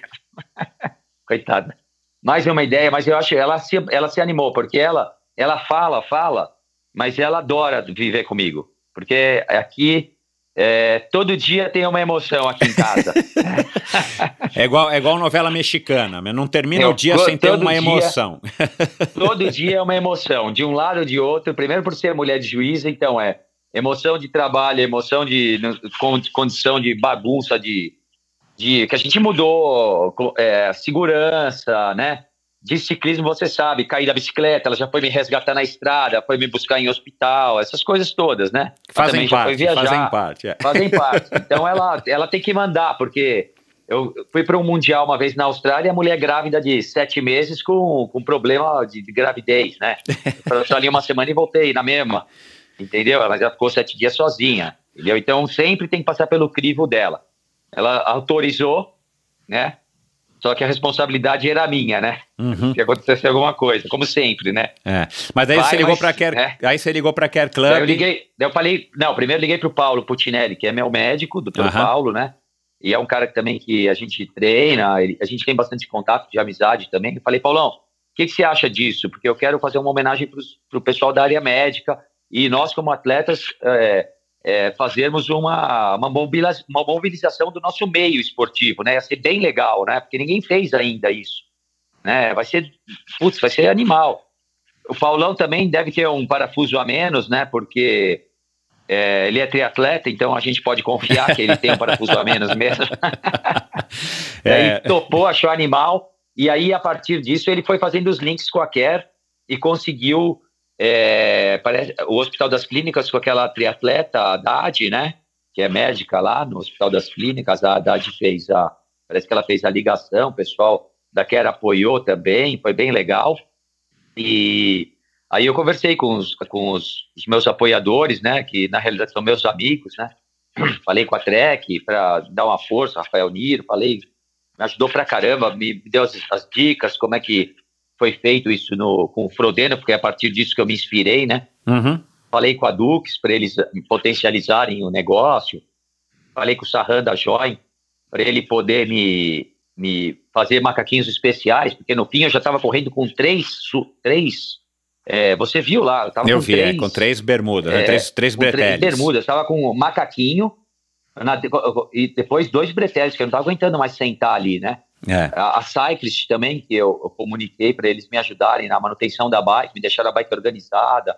Coitada. Mais uma ideia, mas eu acho que ela se, ela se animou, porque ela, ela fala, fala, mas ela adora viver comigo, porque aqui... É, todo dia tem uma emoção aqui em casa. É igual, é igual novela mexicana, não termina eu, o dia sem ter uma dia, emoção. Todo dia é uma emoção, de um lado ou de outro, primeiro por ser mulher de juíza, então é emoção de trabalho, emoção de condição de bagunça, de, de que a gente mudou, é, segurança, né? De ciclismo, você sabe, caí da bicicleta, ela já foi me resgatar na estrada, foi me buscar em hospital, essas coisas todas, né? Fazem parte, já foi viajar, fazem parte. É. Fazem parte. Então, ela, ela tem que mandar, porque eu fui para um mundial uma vez na Austrália, a mulher grávida de sete meses com, com problema de, de gravidez, né? Eu só ali uma semana e voltei na mesma, entendeu? Ela já ficou sete dias sozinha, entendeu? Então, sempre tem que passar pelo crivo dela. Ela autorizou, né? Só que a responsabilidade era minha, né? Uhum. Se acontecesse alguma coisa, como sempre, né? É. Mas aí Vai, você ligou mas, pra Care, né? Aí você ligou pra Care Club. Daí eu liguei, daí eu falei, não, primeiro liguei pro Paulo Puccinelli, que é meu médico, doutor uhum. Paulo, né? E é um cara que também que a gente treina, ele, a gente tem bastante contato de amizade também. Eu falei, Paulão, o que, que você acha disso? Porque eu quero fazer uma homenagem pros, pro pessoal da área médica e nós, como atletas, é, é, fazermos uma, uma, mobilização, uma mobilização do nosso meio esportivo, né? Ia ser bem legal, né? Porque ninguém fez ainda isso, né? Vai ser, putz, vai ser animal. O Paulão também deve ter um parafuso a menos, né? Porque... É, ele é triatleta, então a gente pode confiar que ele tem um parafuso a menos mesmo. É. Ele topou, achou animal, e aí a partir disso ele foi fazendo os links com a Care e conseguiu é, parece, o Hospital das Clínicas com aquela triatleta, a Haddad, né, que é médica lá no Hospital das Clínicas. A Haddad fez a... Parece que ela fez a ligação, o pessoal da Care apoiou também, foi bem legal. E... Aí eu conversei com, os, com os, os meus apoiadores, né, que na realidade são meus amigos, né, falei com a Trek para dar uma força, Rafael Neiro, falei, me ajudou pra caramba, me deu as, as dicas, como é que foi feito isso no, com o Frodeno, porque é a partir disso que eu me inspirei, né, uhum. Falei com a Dux para eles potencializarem o negócio, falei com o Sarhan da Joy, para ele poder me, me fazer macaquinhos especiais, porque no fim eu já estava correndo com três, três É, você viu lá, eu tava eu com vi, três... Eu vi, é, com três bermudas, é, né, três, três breteles. Três bermudas, tava com um macaquinho, na, e depois dois breteles, que eu não tava aguentando mais sentar ali, né? É. A, a Cyclist também, que eu, eu comuniquei para eles me ajudarem na manutenção da bike, me deixaram a bike organizada,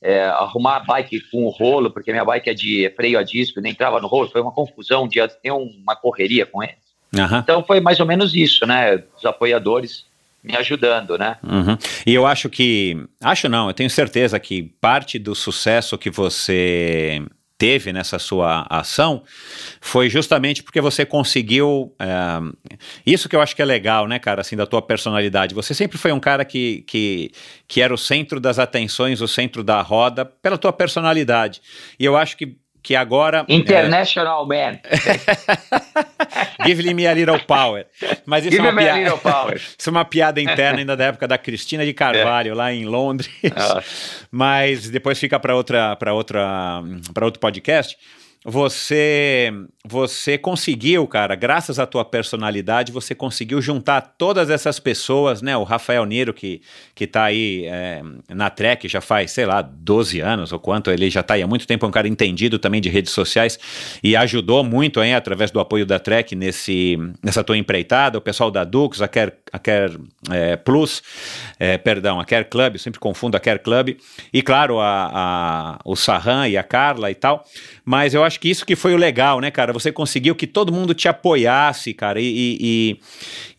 é, arrumar a bike com o rolo, porque minha bike é de freio a disco, nem entrava no rolo, foi uma confusão, um dia, tem uma correria com eles. Uhum. Então foi mais ou menos isso, né, os apoiadores... me ajudando, né? Uhum. E eu acho que... Acho não, eu tenho certeza que parte do sucesso que você teve nessa sua ação foi justamente porque você conseguiu... É, isso que eu acho que é legal, né, cara, assim, da tua personalidade. Você sempre foi um cara que, que, que era o centro das atenções, o centro da roda, pela tua personalidade. E eu acho que que agora... International é... Man. Give me a little power. Mas isso Give é uma me piada... a little power. Isso é uma piada interna ainda da época da Cristina de Carvalho, é. lá em Londres. Ah. Mas depois fica para outra, para outra, para outro podcast. Você, você conseguiu, cara, graças à tua personalidade, você conseguiu juntar todas essas pessoas, né? O Rafael Neiro, que, que tá aí é, na Trek já faz, sei lá, doze anos ou quanto, ele já tá aí há muito tempo, é um cara entendido também de redes sociais e ajudou muito, hein, através do apoio da Trek nesse, nessa tua empreitada. O pessoal da Dux, a Care, a Care é, Plus, é, perdão, a Care Club, eu sempre confundo a Care Club, e claro, a, a, o Sarhan e a Carla e tal, mas eu acho Acho que isso que foi o legal, né, cara? Você conseguiu que todo mundo te apoiasse, cara, e, e,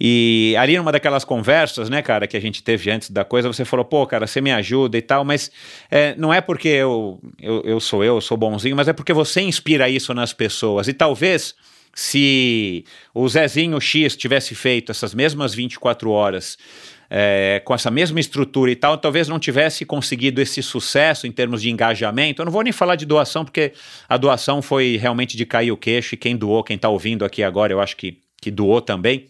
e, e ali numa daquelas conversas, né, cara, que a gente teve antes da coisa, você falou, pô, cara, você me ajuda e tal, mas é, não é porque eu, eu, eu sou eu, eu sou bonzinho, mas é porque você inspira isso nas pessoas, e talvez... Se o Zezinho X tivesse feito essas mesmas vinte e quatro horas é, com essa mesma estrutura e tal, talvez não tivesse conseguido esse sucesso em termos de engajamento. Eu não vou nem falar de doação, porque a doação foi realmente de cair o queixo, e quem doou, quem tá ouvindo aqui agora, eu acho que, que doou também.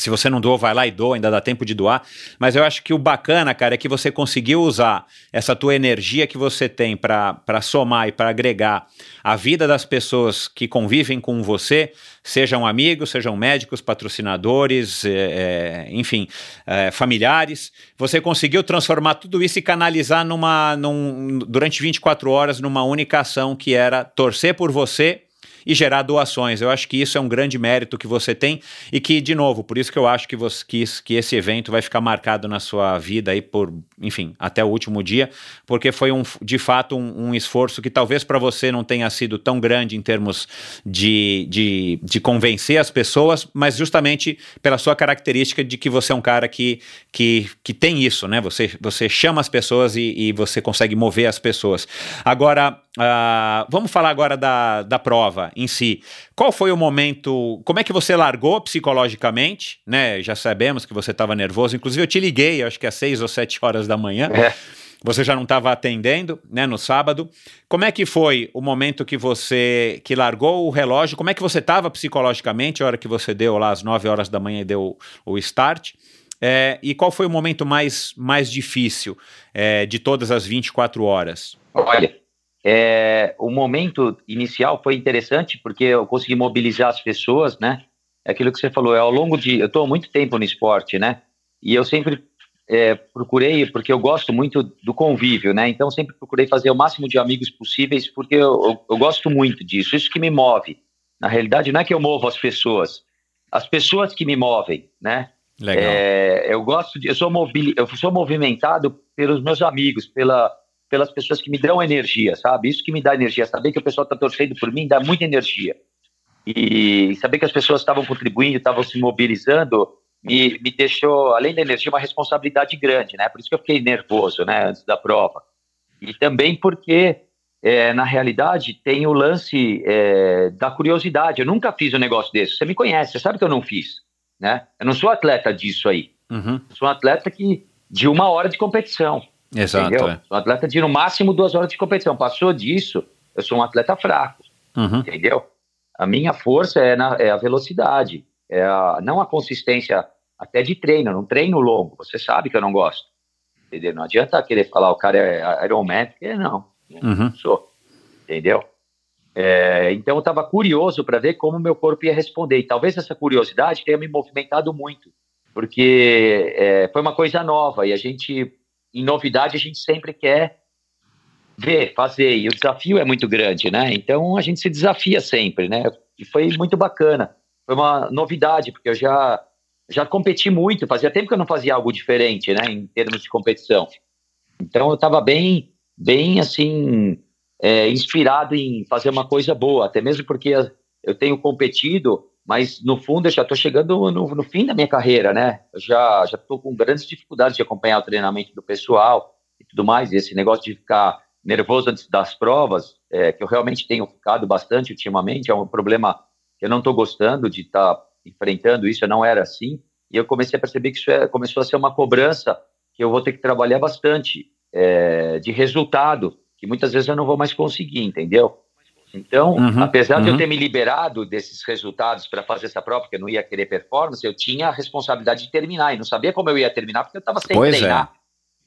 Se você não doou, vai lá e doa, ainda dá tempo de doar. Mas eu acho que o bacana, cara, é que você conseguiu usar essa tua energia que você tem para somar e para agregar a vida das pessoas que convivem com você, sejam amigos, sejam médicos, patrocinadores, é, é, enfim, é, familiares. Você conseguiu transformar tudo isso e canalizar numa, num, durante vinte e quatro horas numa única ação que era torcer por você e gerar doações. Eu acho que isso é um grande mérito que você tem e que, de novo, por isso que eu acho que, você, que, que esse evento vai ficar marcado na sua vida aí por, enfim, até o último dia, porque foi um, de fato um, um esforço que talvez para você não tenha sido tão grande em termos de, de, de convencer as pessoas, mas justamente pela sua característica de que você é um cara que, que, que tem isso, né? Você, você chama as pessoas e, e você consegue mover as pessoas. Agora, uh, vamos falar agora da, da prova em si. Qual foi o momento, como é que você largou psicologicamente, né? Já sabemos que você estava nervoso, inclusive eu te liguei, acho que às seis ou sete horas da manhã, é. você já não estava atendendo, né, no sábado. Como é que foi o momento que você, que largou o relógio? Como é que você estava psicologicamente, a hora que você deu lá às nove horas da manhã e deu o start? É, e qual foi o momento mais, mais difícil é, de todas as vinte e quatro horas? Olha, é, o momento inicial foi interessante porque eu consegui mobilizar as pessoas, né? Aquilo que você falou, é ao longo de... Eu estou há muito tempo no esporte, né? E eu sempre é, procurei, porque eu gosto muito do convívio, né? Então sempre procurei fazer o máximo de amigos possíveis porque eu, eu, eu gosto muito disso. Isso que me move. Na realidade, não é que eu movo as pessoas. As pessoas que me movem, né? Legal. É, eu gosto de, eu sou mobili, eu sou movimentado pelos meus amigos, pela, pelas pessoas que me dão energia, sabe? Isso que me dá energia, saber que o pessoal está torcendo por mim dá muita energia. E saber que as pessoas estavam contribuindo, estavam se mobilizando, me, me deixou, além da energia, uma responsabilidade grande, né? Por isso que eu fiquei nervoso, né, antes da prova. E também porque, é, na realidade, tem o lance é, da curiosidade. Eu nunca fiz um negócio desse. Você me conhece, você sabe que eu não fiz. Né? Eu não sou atleta disso aí. Uhum. Eu sou um atleta que, de uma hora de competição. Exato. Entendeu? É. Sou um atleta de no máximo duas horas de competição. Passou disso, eu sou um atleta fraco. Uhum. Entendeu? A minha força é, na, é a velocidade, é a, não a consistência até de treino. Eu não treino longo. Você sabe que eu não gosto. Entendeu? Não adianta querer falar o cara é Ironman, porque não. Uhum. Não sou. Entendeu? É, então eu estava curioso para ver como meu corpo ia responder, e talvez essa curiosidade tenha me movimentado muito, porque é, foi uma coisa nova, e a gente, em novidade, a gente sempre quer ver, fazer, e o desafio é muito grande, né? Então a gente se desafia sempre, né? E foi muito bacana, foi uma novidade, porque eu já, já competi muito, fazia tempo que eu não fazia algo diferente, né, em termos de competição. Então eu estava bem, bem assim... É, inspirado em fazer uma coisa boa, até mesmo porque eu tenho competido, mas no fundo eu já estou chegando no, no fim da minha carreira, né? Eu já estou com grandes dificuldades de acompanhar o treinamento do pessoal e tudo mais, e esse negócio de ficar nervoso antes das provas, é, que eu realmente tenho ficado bastante ultimamente, é um problema que eu não estou gostando de estar tá enfrentando isso, eu não era assim, e eu comecei a perceber que isso é, começou a ser uma cobrança que eu vou ter que trabalhar bastante é, de resultado, que muitas vezes eu não vou mais conseguir, entendeu? Então, uhum, apesar uhum. de eu ter me liberado desses resultados para fazer essa prova, porque eu não ia querer performance, eu tinha a responsabilidade de terminar, e não sabia como eu ia terminar, porque eu estava sem pois treinar,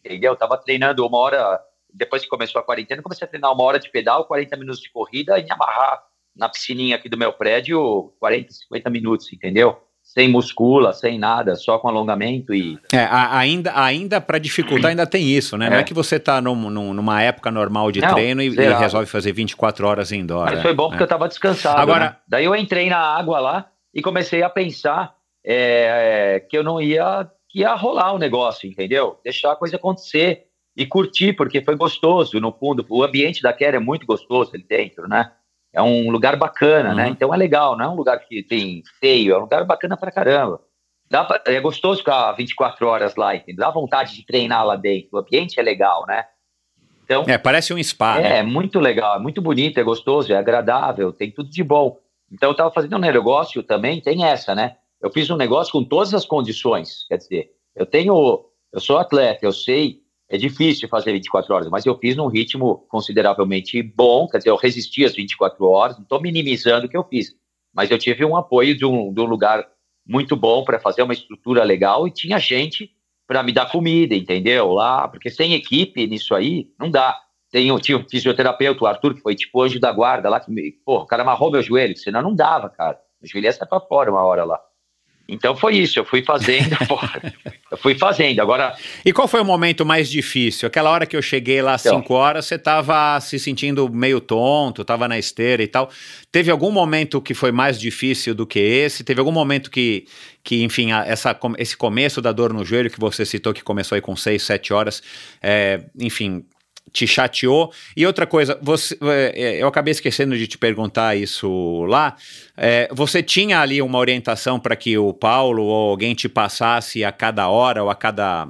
é. entendeu? Eu estava treinando uma hora, depois que começou a quarentena, eu comecei a treinar uma hora de pedal, quarenta minutos de corrida, e me amarrar na piscininha aqui do meu prédio, quarenta, cinquenta minutos, entendeu? Sem muscula, sem nada, só com alongamento e... É, ainda, ainda para dificultar ainda tem isso, né? É. Não é que você tá num, num, numa época normal de não, treino e, e resolve fazer vinte e quatro horas indoor. Mas foi bom porque é. eu tava descansado. Agora... Né? Daí eu entrei na água lá e comecei a pensar é, que eu não ia, que ia rolar o negócio, entendeu? Deixar a coisa acontecer e curtir, porque foi gostoso no fundo. O ambiente da Care é muito gostoso ali dentro, né? É um lugar bacana, uhum. né? Então é legal, não é um lugar que tem feio, é um lugar bacana pra caramba. Dá pra, é gostoso ficar vinte e quatro horas lá, entendeu? Dá vontade de treinar lá dentro, o ambiente é legal, né? Então, é, parece um spa, é, né? É muito legal, é muito bonito, é gostoso, é agradável, tem tudo de bom. Então eu tava fazendo um negócio também, tem essa, né? Eu fiz um negócio com todas as condições, quer dizer, eu tenho, eu sou atleta, eu sei... É difícil fazer vinte e quatro horas, mas eu fiz num ritmo consideravelmente bom, quer dizer, eu resisti às vinte e quatro horas, não estou minimizando o que eu fiz, mas eu tive um apoio de um, de um lugar muito bom para fazer uma estrutura legal e tinha gente para me dar comida, entendeu? Lá, porque sem equipe nisso aí, não dá. Tem, eu tinha um fisioterapeuta, o Arthur, que foi tipo anjo da guarda lá, que me, pô, o cara amarrou meu joelho, senão não dava, cara. Meu joelho ia sair para fora uma hora lá. Então foi isso, eu fui fazendo, eu fui fazendo, agora... E qual foi o momento mais difícil? Aquela hora que eu cheguei lá às então, cinco horas, você estava se sentindo meio tonto, estava na esteira e tal. Teve algum momento que foi mais difícil do que esse? Teve algum momento que, que enfim, essa, esse começo da dor no joelho que você citou, que começou aí com seis, sete horas, é, enfim... te chateou? E outra coisa, você, eu acabei esquecendo de te perguntar isso lá, é, você tinha ali uma orientação para que o Paulo ou alguém te passasse a cada hora ou a cada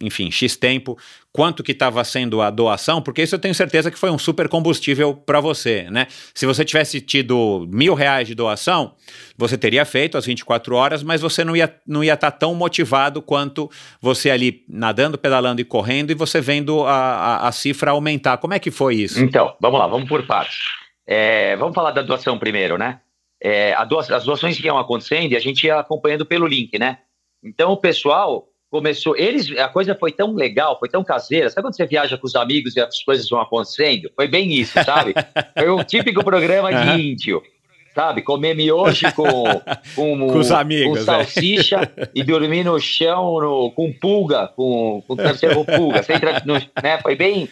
enfim, X tempo, quanto que estava sendo a doação, porque isso eu tenho certeza que foi um super combustível para você, né? Se você tivesse tido mil reais de doação, você teria feito as vinte e quatro horas, mas você não ia estar não ia tá tão motivado quanto você ali nadando, pedalando e correndo e você vendo a, a, a cifra aumentar. Como é que foi isso? Então, vamos lá, vamos por partes. É, vamos falar da doação primeiro, né? É, a doação, as doações que iam acontecendo e a gente ia acompanhando pelo link, né? Então o pessoal... Começou, eles, a coisa foi tão legal, foi tão caseira. Sabe quando você viaja com os amigos e as coisas vão acontecendo? Foi bem isso, sabe? Foi um típico programa de uhum. índio, sabe? Comer miojo com, com, com, os amigos, com salsicha é. E dormir no chão no, com pulga, com, com, com pulga. Você entra no, né? Foi bem,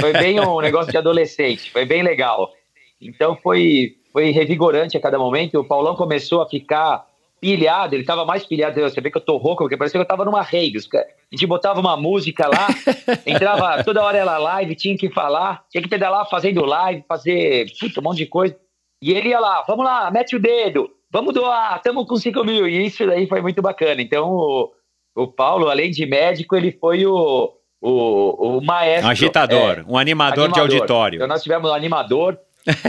foi bem um negócio de adolescente, foi bem legal. Então foi, foi revigorante a cada momento. O Paulão começou a ficar... pilhado, ele tava mais pilhado, você vê que eu tô rouco, porque parecia que eu tava numa rave, a gente botava uma música lá, entrava toda hora ela live, tinha que falar, tinha que pedalar fazendo live, fazer puta, um monte de coisa, e ele ia lá, vamos lá, mete o dedo, vamos doar, tamo com cinco mil, e isso daí foi muito bacana. Então o, o Paulo, além de médico, ele foi o, o, o maestro. Um agitador, é, um animador, animador de auditório. Então nós tivemos um animador.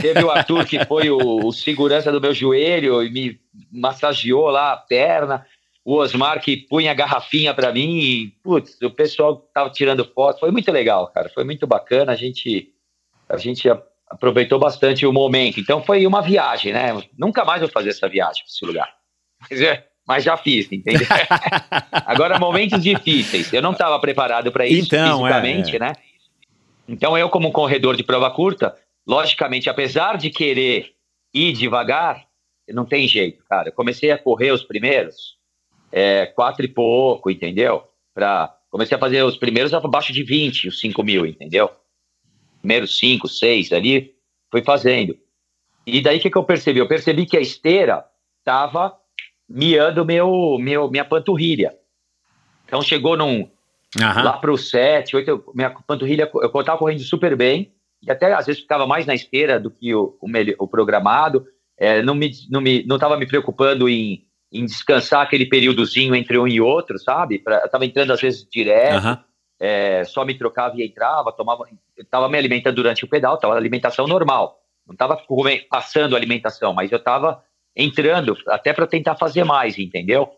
Teve o Arthur, que foi o, o segurança do meu joelho e me massageou lá a perna. O Osmar, que punha a garrafinha pra mim. E, putz, o pessoal tava tirando foto. Foi muito legal, cara. Foi muito bacana. A gente, a gente aproveitou bastante o momento. Então foi uma viagem, né? Nunca mais vou fazer essa viagem pra esse lugar. Mas, é, mas já fiz, entendeu? Agora, momentos difíceis. Eu não tava preparado pra isso então, fisicamente, é, é. né? Então eu, como corredor de prova curta... Logicamente, apesar de querer ir devagar, não tem jeito, cara. Eu comecei a correr os primeiros, é, quatro e pouco, entendeu? Pra, comecei a fazer os primeiros abaixo de vinte, os cinco mil, entendeu? Primeiros cinco, seis ali, fui fazendo. E daí o que, que eu percebi? Eu percebi que a esteira estava miando meu, meu, minha panturrilha. Então chegou num, uhum. lá para os sete, oito, minha panturrilha, eu estava correndo super bem. E até às vezes ficava mais na esteira do que o, o, o programado, é, não me, não me, não estava me preocupando em, em descansar aquele períodozinho entre um e outro, sabe? Pra, eu estava entrando às vezes direto, uhum. é, só me trocava e entrava, tomava, eu estava me alimentando durante o pedal, estava alimentação normal, não estava passando alimentação, mas eu estava entrando até para tentar fazer mais, entendeu?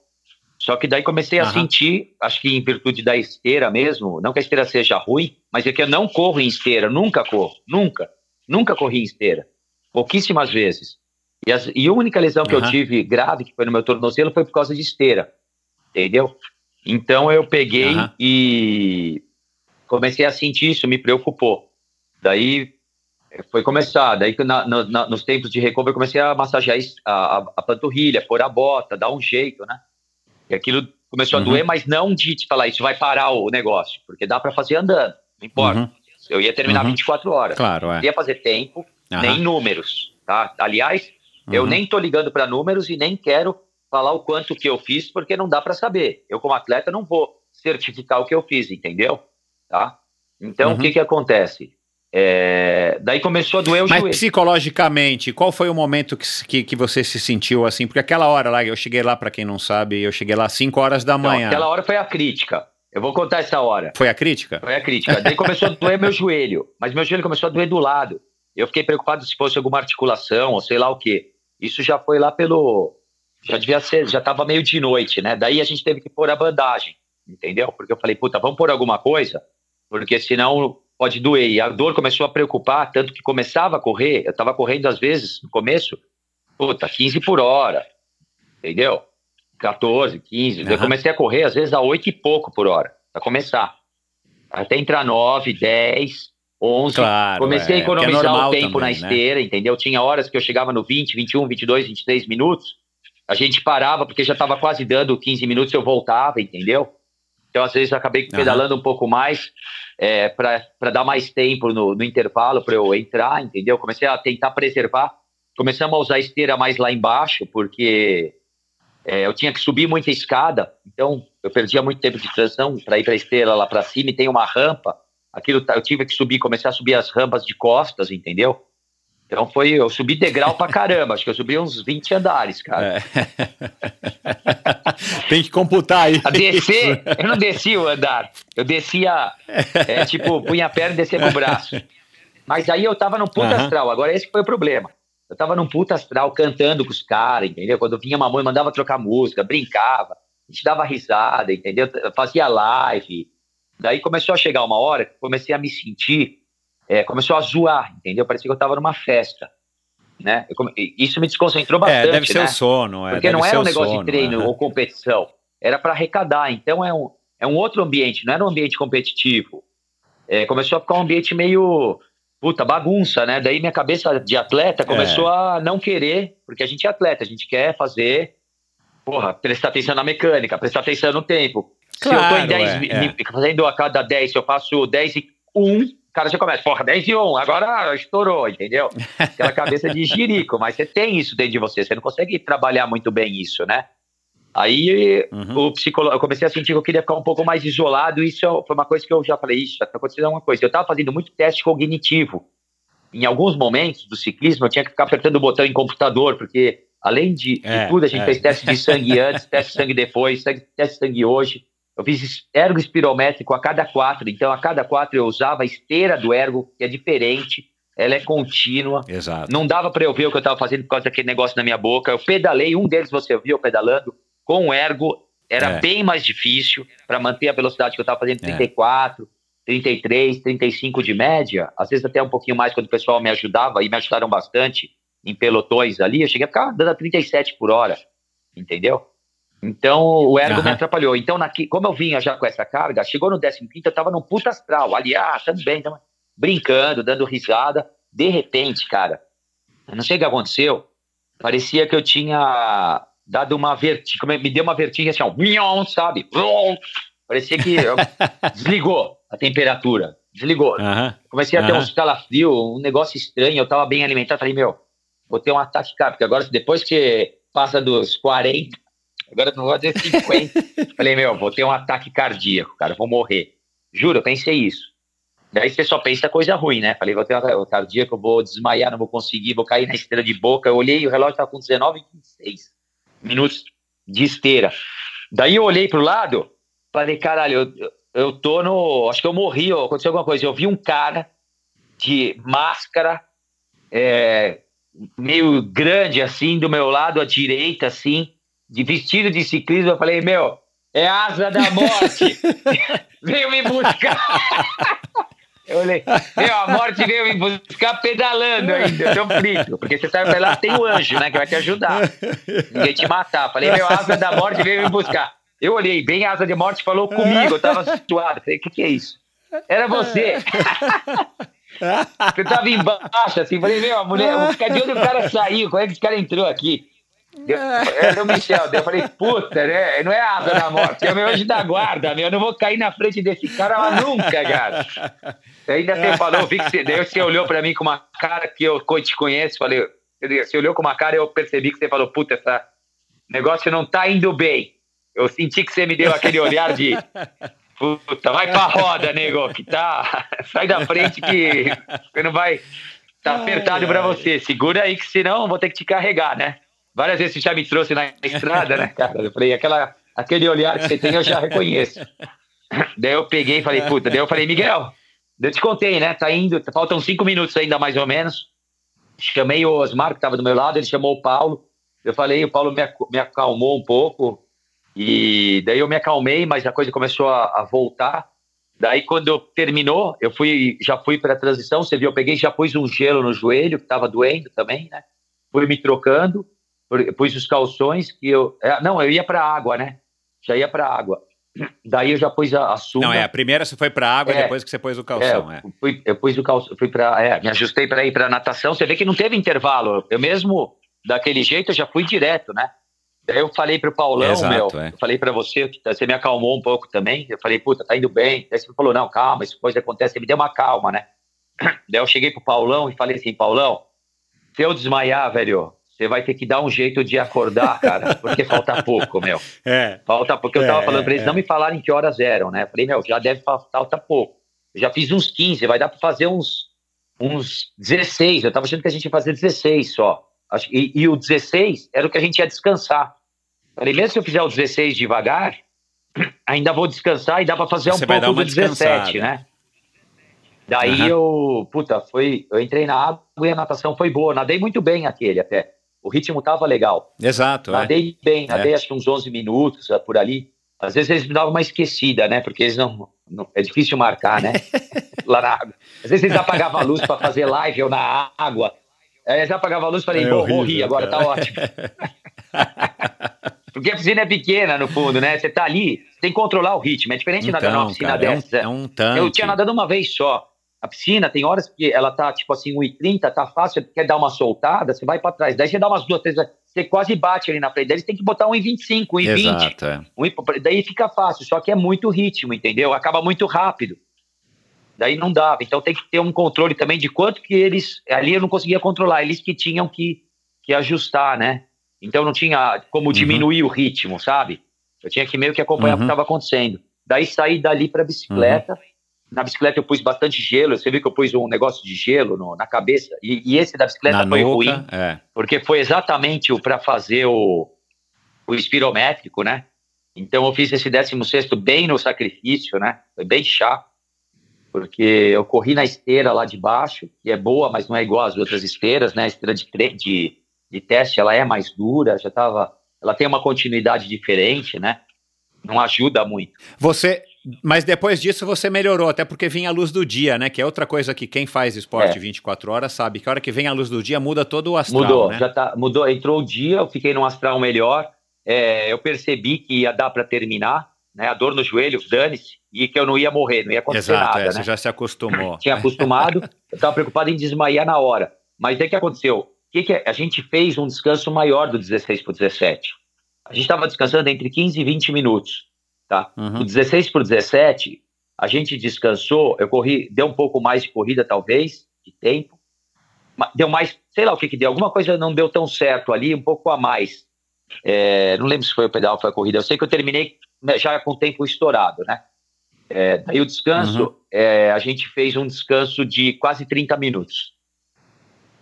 Só que daí comecei a uhum. sentir, acho que em virtude da esteira mesmo, não que a esteira seja ruim, mas é que eu não corro em esteira, nunca corro, nunca, nunca corri em esteira, pouquíssimas vezes. E, as, e a única lesão uhum. que eu tive grave, que foi no meu tornozelo, foi por causa de esteira, entendeu? Então eu peguei uhum. e comecei a sentir isso, me preocupou. Daí foi começar, daí na, na, nos tempos de recovery eu comecei a massagear a, a, a panturrilha, pôr a bota, dar um jeito, né? E aquilo começou uhum. a doer, mas não de te falar, isso vai parar o negócio, porque dá para fazer andando, não importa. Uhum. Eu ia terminar uhum. vinte e quatro horas. Claro, é. Não ia fazer tempo, uhum. nem números, tá? Aliás, uhum. eu nem tô ligando para números e nem quero falar o quanto que eu fiz, porque não dá para saber. Eu, como atleta, não vou certificar o que eu fiz, entendeu? Tá? Então, uhum. o que que acontece? É... Daí começou a doer o Mas joelho. Psicologicamente, qual foi o momento que, que, que você se sentiu assim? Porque aquela hora lá, eu cheguei lá, pra quem não sabe, eu cheguei lá às cinco horas da manhã. Então, aquela hora foi a crítica. Eu vou contar essa hora. Foi a crítica? Foi a crítica. Daí começou a doer meu joelho. Mas meu joelho começou a doer do lado. Eu fiquei preocupado se fosse alguma articulação ou sei lá o quê. Isso já foi lá pelo... Já devia ser, já tava meio de noite, né? Daí a gente teve que pôr a bandagem, entendeu? Porque eu falei, puta, vamos pôr alguma coisa, porque senão... pode doer, e a dor começou a preocupar, tanto que começava a correr, eu estava correndo às vezes, no começo, puta, quinze por hora, entendeu? quatorze, quinze, uhum. eu comecei a correr às vezes a oito e pouco por hora, para começar, até entrar nove, dez, onze, claro, comecei é, a economizar o tempo também, na esteira, né? Entendeu? Tinha horas que eu chegava no vinte, vinte e um, vinte e dois, vinte e três minutos, a gente parava, porque já estava quase dando quinze minutos, eu voltava, entendeu? Então, às vezes, eu acabei pedalando uhum. um pouco mais é, para dar mais tempo no, no intervalo para eu entrar, entendeu? Comecei a tentar preservar. Começamos a usar a esteira mais lá embaixo, porque é, eu tinha que subir muita escada. Então, eu perdia muito tempo de transição para ir para a esteira lá para cima e tem uma rampa. Aquilo, eu tive que subir, começar a subir as rampas de costas, entendeu? Então foi, eu subi degrau pra caramba, acho que eu subi uns vinte andares, cara. É. Tem que computar aí. A descer, eu não desci o andar, eu descia, é, tipo, punha a perna e descia com o braço. Mas aí eu tava num puta uhum. astral, agora esse foi o problema. Eu tava num puta astral cantando com os caras, entendeu? Quando vinha mamãe, mandava trocar música, brincava, a gente dava risada, entendeu? Fazia live. Daí começou a chegar uma hora que comecei a me sentir, é, começou a zoar, entendeu? Parecia que eu tava numa festa, né? Eu come... Isso me desconcentrou bastante, é, deve ser, né? O sono, é. Porque deve não era um negócio sono, de treino é. ou competição, era para arrecadar, então é um, é um outro ambiente, não era um ambiente competitivo. É, começou a ficar um ambiente meio... Puta, bagunça, né? Daí minha cabeça de atleta começou é. a não querer, porque a gente é atleta, a gente quer fazer, porra, prestar atenção na mecânica, prestar atenção no tempo. Claro, se eu tô em dez, é, é. fazendo a cada dez, se eu passo dez e um, o cara já começa, porra, dez e um, agora estourou, entendeu? Aquela cabeça de jirico, mas você tem isso dentro de você, você não consegue trabalhar muito bem isso, né? Aí uhum. o psicólogo, eu comecei a sentir que eu queria ficar um pouco mais isolado, isso foi uma coisa que eu já falei, isso, tá acontecendo alguma coisa. Eu tava fazendo muito teste cognitivo. Em alguns momentos do ciclismo, eu tinha que ficar apertando o botão em computador, porque além de, é, de tudo, a gente é. fez teste de sangue antes, teste de sangue depois, teste de sangue hoje. Eu fiz ergo espirométrico a cada quatro, então a cada quatro eu usava a esteira do ergo, que é diferente, ela é contínua. Exato. Não dava pra eu ver o que eu tava fazendo por causa daquele negócio na minha boca. Eu pedalei, um deles você viu pedalando, com o ergo era é. bem mais difícil para manter a velocidade que eu estava fazendo, trinta e quatro, é. trinta e três, trinta e cinco de média, às vezes até um pouquinho mais quando o pessoal me ajudava, e me ajudaram bastante em pelotões ali, eu cheguei a ficar dando a trinta e sete por hora, entendeu? Então o ergo uhum. me atrapalhou, então na, como eu vinha já com essa carga, chegou no décimo quinto eu estava num puta astral, ali, ah, também, também, brincando, dando risada, de repente, cara, eu não sei o que aconteceu, parecia que eu tinha... dado uma vertigem, me deu uma vertigem assim, ó, mion, sabe? Parecia que desligou a temperatura, desligou. Uh-huh. Comecei a ter uh-huh. um calafrio, um negócio estranho, eu tava bem alimentado, falei, meu, vou ter um ataque cardíaco, porque agora depois que passa dos quarenta, agora não vou dizer cinquenta, falei, meu, vou ter um ataque cardíaco, cara, vou morrer. Juro, eu pensei isso. Daí você só pensa coisa ruim, né? Falei, vou ter um cardíaco, vou desmaiar, não vou conseguir, vou cair na esteira de boca. Eu olhei, o relógio tava com dezenove e vinte e seis. Minutos de esteira. Daí eu olhei pro lado, falei, caralho, eu, eu tô no... Acho que eu morri, ó, aconteceu alguma coisa. Eu vi um cara de máscara, é, meio grande, assim, do meu lado, à direita, assim, de vestido de ciclismo. Eu falei, meu, é asa da morte. Veio me buscar. Eu olhei, meu, a morte veio me buscar pedalando ainda, eu tô frito, porque você sabe que lá tem o anjo, né, que vai te ajudar, ninguém te matar. Falei, meu, a asa da morte veio me buscar. Eu olhei, bem a asa de morte falou comigo, eu tava situado, falei, o que que é isso? Era você. Eu tava embaixo, assim, falei, meu, a mulher, cadê onde o cara saiu, como é que esse cara entrou aqui? Eu, era o Michel, eu falei, puta, né? Não é asa da morte, é o meu anjo da guarda, meu. Eu não vou cair na frente desse cara mas nunca, cara. Ainda você falou, vi que você, daí você olhou pra mim com uma cara que eu te conheço, falei, você olhou com uma cara e eu percebi que você falou, puta, esse negócio não tá indo bem. Eu senti que você me deu aquele olhar de, puta, vai pra roda, nego, que tá, sai da frente que você não vai, tá apertado ai, pra ai. você, segura aí que senão vou ter que te carregar, né? Várias vezes você já me trouxe na estrada, né, cara? Eu falei, aquela, aquele olhar que você tem eu já reconheço. Daí eu peguei e falei, puta, daí eu falei, Miguel, eu te contei, né? Tá indo, faltam cinco minutos ainda mais ou menos. Chamei o Osmar, que tava do meu lado, ele chamou o Paulo. Eu falei, o Paulo me, me acalmou um pouco. E daí eu me acalmei, mas a coisa começou a, a voltar. Daí quando terminou, eu fui, já fui pra transição, você viu, eu peguei, já pus um gelo no joelho, que tava doendo também, né? Fui me trocando. Pus os calções que eu... Não, eu ia pra água, né? Já ia pra água. Daí eu já pus a, a sunga. Não, é, a primeira você foi pra água e é, depois que você pôs o calção, é. é. Fui, eu pus o calção, fui pra... É, me ajustei pra ir pra natação. Você vê que não teve intervalo. Eu mesmo, daquele jeito, eu já fui direto, né? Daí eu falei pro Paulão, exato, meu. É. Eu falei pra você, você me acalmou um pouco também. Eu falei, puta, tá indo bem. Daí você falou, não, calma, isso coisa acontece. Você me deu uma calma, né? Daí eu cheguei pro Paulão e falei assim, Paulão, se eu desmaiar, velho... Você vai ter que dar um jeito de acordar, cara, porque falta pouco, meu. É, falta pouco. Eu tava é, falando pra eles é. não me falarem que horas eram, né? Falei, meu, já deve faltar pouco. Eu já fiz uns quinze, vai dar pra fazer uns uns dezesseis, eu tava achando que a gente ia fazer dezesseis só, e, e o dezesseis era o que a gente ia descansar. Falei, mesmo se eu fizer o dezesseis devagar, ainda vou descansar e dá pra fazer Você um pouco do dezessete, né? Daí uhum. eu, puta, foi, eu entrei na água e a natação foi boa, nadei muito bem aquele até, o ritmo tava legal. Exato, Nadei é. bem, nadei é. acho que uns onze minutos, por ali. Às vezes eles me davam uma esquecida, né? Porque eles não, não é difícil marcar, né? Lá na água. Às vezes eles apagavam a luz pra fazer live, eu na água. Aí eles apagavam a luz e falei, é bom, horrível, morri, agora cara. Tá ótimo. Porque a piscina é pequena, no fundo, né? Você tá ali, você tem que controlar o ritmo. É diferente de então, nadar numa piscina cara, dessa. É um, é um tanque. Eu tinha nadado uma vez só. A piscina tem horas que ela tá, tipo assim, um e trinta, tá fácil, você quer dar uma soltada, você vai pra trás. Daí você dá umas duas, três, você quase bate ali na frente. Daí você tem que botar um e vinte e cinco, um e vinte. Exato, é. um, daí fica fácil, só que é muito ritmo, entendeu? Acaba muito rápido. Daí não dava. Então tem que ter um controle também de quanto que eles... Ali eu não conseguia controlar, eles que tinham que, que ajustar, né? Então não tinha como diminuir uhum. o ritmo, sabe? Eu tinha que meio que acompanhar uhum. o que estava acontecendo. Daí saí dali pra bicicleta... Uhum. Na bicicleta eu pus bastante gelo, você viu que eu pus um negócio de gelo no, na cabeça, e, e esse da bicicleta na foi nuca, ruim, é. porque foi exatamente para fazer o, o espirométrico, né? Então eu fiz esse décimo sexto bem no sacrifício, né? Foi bem chato, porque eu corri na esteira lá de baixo, que é boa, mas não é igual às outras esteiras, né? A esteira de, de, de teste, ela é mais dura, já tava, ela tem uma continuidade diferente, né? Não ajuda muito. Você... Mas depois disso você melhorou, até porque vinha a luz do dia, né? Que é outra coisa que quem faz esporte é. vinte e quatro horas sabe que a hora que vem a luz do dia muda todo o astral, mudou, né? Já tá, mudou, entrou o dia, eu fiquei num astral melhor, é, eu percebi que ia dar pra terminar, né? A dor no joelho, dane-se, e que eu não ia morrer, não ia acontecer Exato, nada, é, né? Você já se acostumou. Tinha acostumado, eu tava preocupado em desmaiar na hora. Mas daí que aconteceu? Que que é? A gente fez um descanso maior do dezesseis pro dezessete. A gente tava descansando entre quinze e vinte minutos. Tá? Uhum. O dezesseis por dezessete, a gente descansou, eu corri, deu um pouco mais de corrida talvez, de tempo, deu mais, sei lá o que que deu, alguma coisa não deu tão certo ali, um pouco a mais, é, não lembro se foi o pedal ou foi a corrida, eu sei que eu terminei já com o tempo estourado, né? É, daí o descanso, uhum. é, a gente fez um descanso de quase trinta minutos,